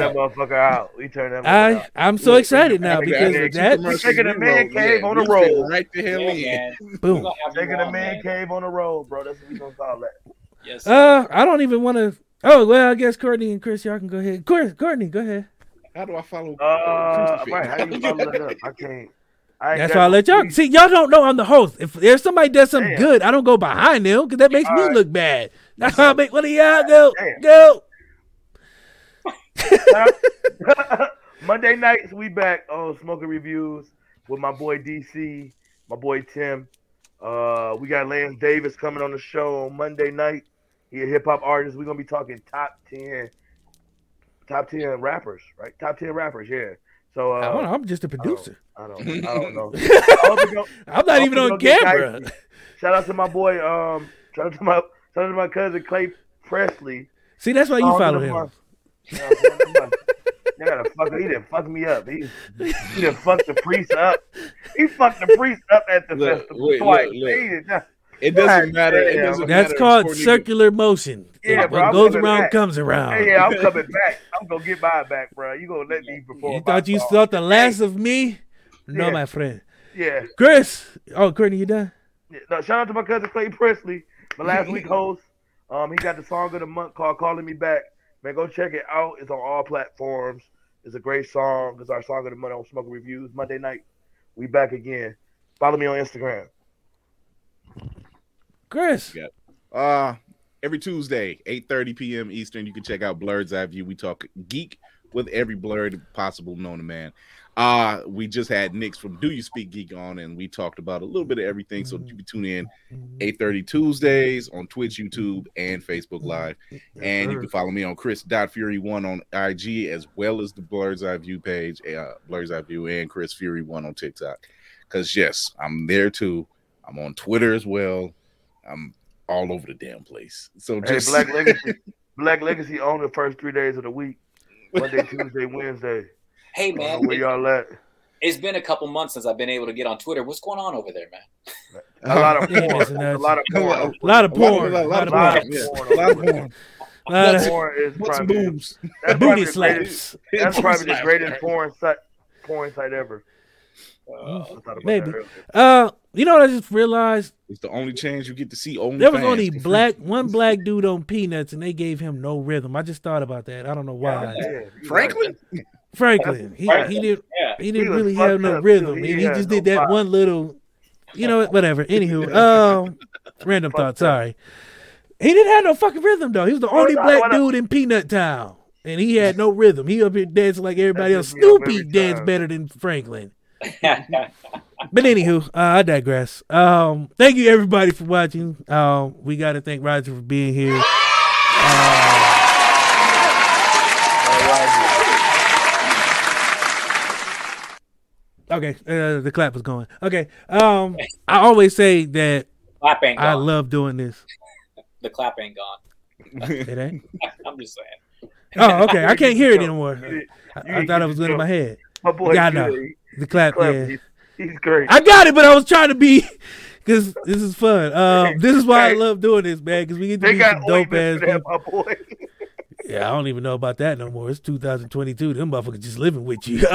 that motherfucker out. We turn that motherfucker out. I'm so excited now because that's taking a man cave on the road. Right to him in. Boom. Taking a man cave on the road, bro. That's what we gonna call that. Yes. I don't even want to. Oh well, I guess Courtney and Chris, y'all can go ahead. Courtney, go ahead. How do I follow? Right. How do you follow that up? I can't. That's why I let y'all see. Y'all don't know I'm the host. If there's somebody does something good, I don't go behind them because that makes me look bad. That's how I make one of y'all go. Monday nights we back on Smoking Reviews with my boy DC, my boy Tim. We got Lance Davis coming on the show on Monday night. He a hip hop artist. We're gonna be talking top ten rappers, right? Top 10 rappers, yeah. So I'm just a producer. I don't know. I'm not even on camera. Shout out to my boy. Shout out to my cousin Clay Presley. See, that's why you follow him. He done fucked me up. He done fucked the priest up. He fucked the priest up at the festival twice. It doesn't matter. That's called circular motion. Yeah, bro, what goes around comes around. Hey, yeah, I'm coming back. I'm gonna get mine back, bro. You gonna let me perform? You thought the last of me? No, my friend. Yeah, Chris. Oh, Courtney, you done? Yeah. No, shout out to my cousin Clay Presley, my last week host. He got the song of the month called "Calling Me Back." Man, go check it out. It's on all platforms. It's a great song. It's our song of the month on Smoking Reviews. Monday night, we back again. Follow me on Instagram. Chris. Yeah. Every Tuesday, 8:30 p.m. Eastern, you can check out Blurred's Eye View. We talk geek with every blurred possible known to man. We just had Nick's from Do You Speak Geek on, and we talked about a little bit of everything. So you can tune in 8:30 Tuesdays on Twitch, YouTube, and Facebook Live. And you can follow me on Chris.Fury1 on IG, as well as the Blurred's Eye View page, Blurred's Eye View, and Chris Fury1 on TikTok. Because, yes, I'm there too. I'm on Twitter as well. I'm all over the damn place. So just Black Legacy. Black Legacy on the first 3 days of the week, Monday, Tuesday, Wednesday. Hey man, where y'all at? It's been a couple months since I've been able to get on Twitter. What's going on over there, man? A lot of porn. A lot of porn. What's boobs? Booty slaps. That's probably the greatest porn site ever. Maybe. You know what I just realized? It's the only chance you get to see only. There was only one black dude on Peanuts, and they gave him no rhythm. I just thought about that. I don't know why. Franklin. He didn't really have no rhythm. He just did that one little, you know, whatever. Anywho, random thought. Sorry. He didn't have no fucking rhythm though. He was the only black dude in Peanut Town, and he had no rhythm. He up here dancing like everybody else. Snoopy danced better than Franklin. But anywho, I digress. Thank you everybody for watching. We got to thank Roger for being here. The clap was going. Okay. I always say that clap ain't gone. I love doing this. The clap ain't gone. It ain't? I'm just saying. Oh, okay. I can't hear it anymore. I thought I was good in my head. My boy, the clap, man. He's great. I got it, but I was trying to be, because this is fun. This is why I love doing this, man, because we get to be some dope-ass people. Yeah, I don't even know about that no more. It's 2022. Them motherfuckers just living with you. Them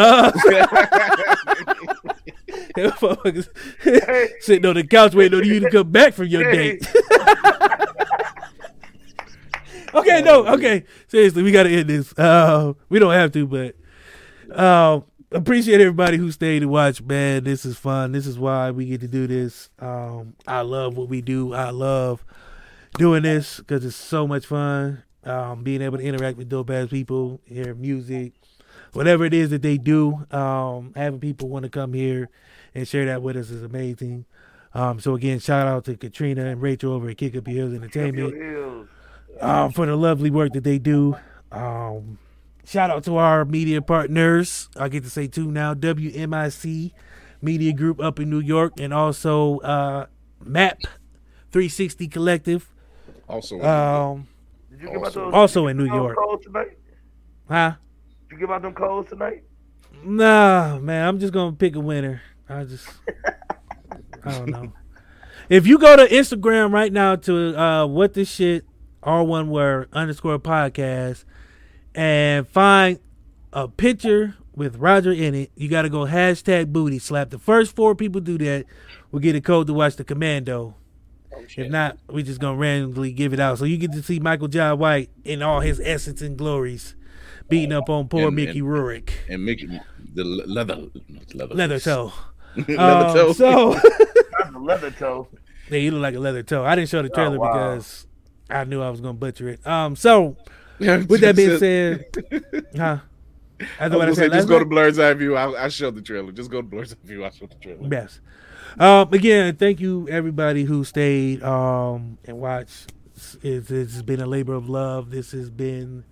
motherfuckers sitting on the couch waiting on you to come back from your date. Okay. Seriously, we got to end this. We don't have to, but appreciate everybody who stayed and watched, man. This is fun. This is why we get to do this. I love what we do. I love doing this because it's so much fun. Being able to interact with dope ass people, hear music, whatever it is that they do, having people want to come here and share that with us is amazing. So again, shout out to Katrina and Rachel over at Kick Up Your Heels Entertainment for the lovely work that they do. Shout out to our media partners. I get to say two now: WMIC Media Group up in New York, and also MAP 360 Collective. Also in New York. Huh? Did you give out them codes tonight? Nah, man. I'm just gonna pick a winner. I don't know. If you go to Instagram right now to what this shit all one word _podcast and find a picture with Roger in it, you gotta go #BootySlap. The first 4 people do that will get a code to watch The Commando. If not, we're just going to randomly give it out. So you get to see Michael Jai White in all his essence and glories beating up on poor Mickey Rourke. And Mickey, the leather toe. Leather toe? Not the leather toe. Yeah, you look like a leather toe. I didn't show the trailer because I knew I was going to butcher it. So, with that being said, huh? Just go to Blurred's Eye View. I showed the trailer. Just go to Blurred's Eye View. I showed the trailer. Yes. Again, thank you everybody who stayed and watched. It's been a labor of love. This has been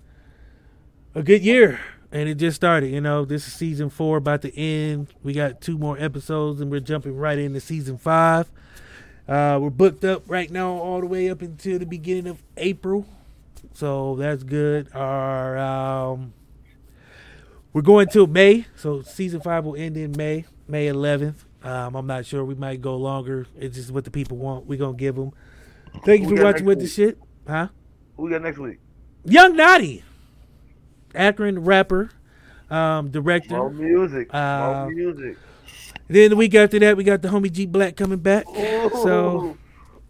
a good year, and it just started. You know, this is season 4 about to end. We got 2 more episodes, and we're jumping right into season 5. We're booked up right now all the way up until the beginning of April, so that's good. Our we're going till May, so season 5 will end in May 11th. I'm not sure. We might go longer. It's just what the people want. We're going to give them. Thank you for watching with the shit. Huh? Who we got next week? Young Naughty. Akron rapper. Director. More music. Then the week after that, we got the homie G Black coming back. Ooh. So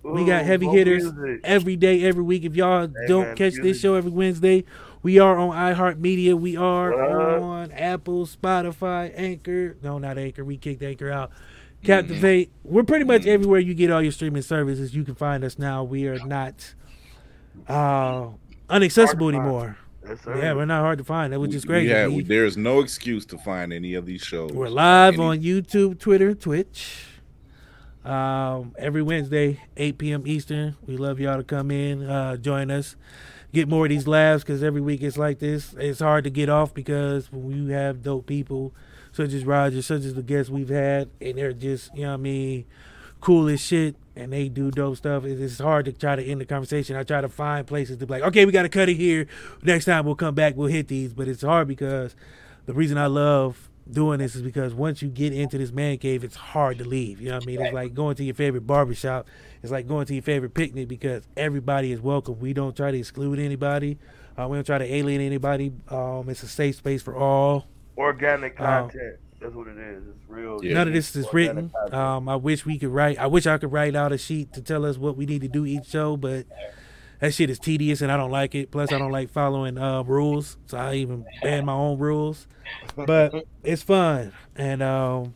we got heavy hitters every day, every week. If y'all don't catch this show every Wednesday, we are on iHeartMedia. We are on Apple, Spotify, Anchor. No, not Anchor. We kicked Anchor out. Captivate. Mm-hmm. We're pretty much everywhere you get all your streaming services. You can find us now. We are not unaccessible anymore. Yeah, we're not hard to find. That was just great. Yeah, there is no excuse to find any of these shows. We're live on YouTube, Twitter, Twitch. Every Wednesday, 8 p.m. Eastern. We love y'all to come in, join us. Get more of these laughs, because every week it's like this. It's hard to get off because when you have dope people such as Roger, such as the guests we've had, and they're just, you know what I mean, cool as shit, and they do dope stuff. It's hard to try to end the conversation. I try to find places to be like, okay, we got to cut it here. Next time we'll come back, we'll hit these. But it's hard because the reason I love doing this is because once you get into this man cave, it's hard to leave. You know what I mean? It's like going to your favorite barbershop. It's like going to your favorite picnic because everybody is welcome. We don't try to exclude anybody. We don't try to alien anybody. It's a safe space for all. Organic content. That's what it is. It's real. Yeah. None of this is organic written. I wish I could write out a sheet to tell us what we need to do each show, but that shit is tedious, and I don't like it. Plus, I don't like following rules, so I even ban my own rules. But it's fun, and I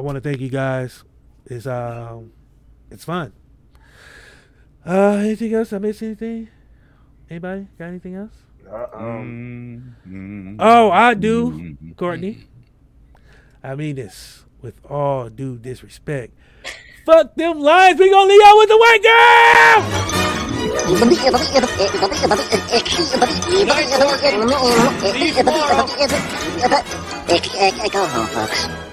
want to thank you guys. It's fun. Anything else? I missed anything? Anybody got anything else? Oh, I do, Courtney. I mean this with all due disrespect. Fuck them lines. We gonna leave y'all with the white girl. Go home, folks.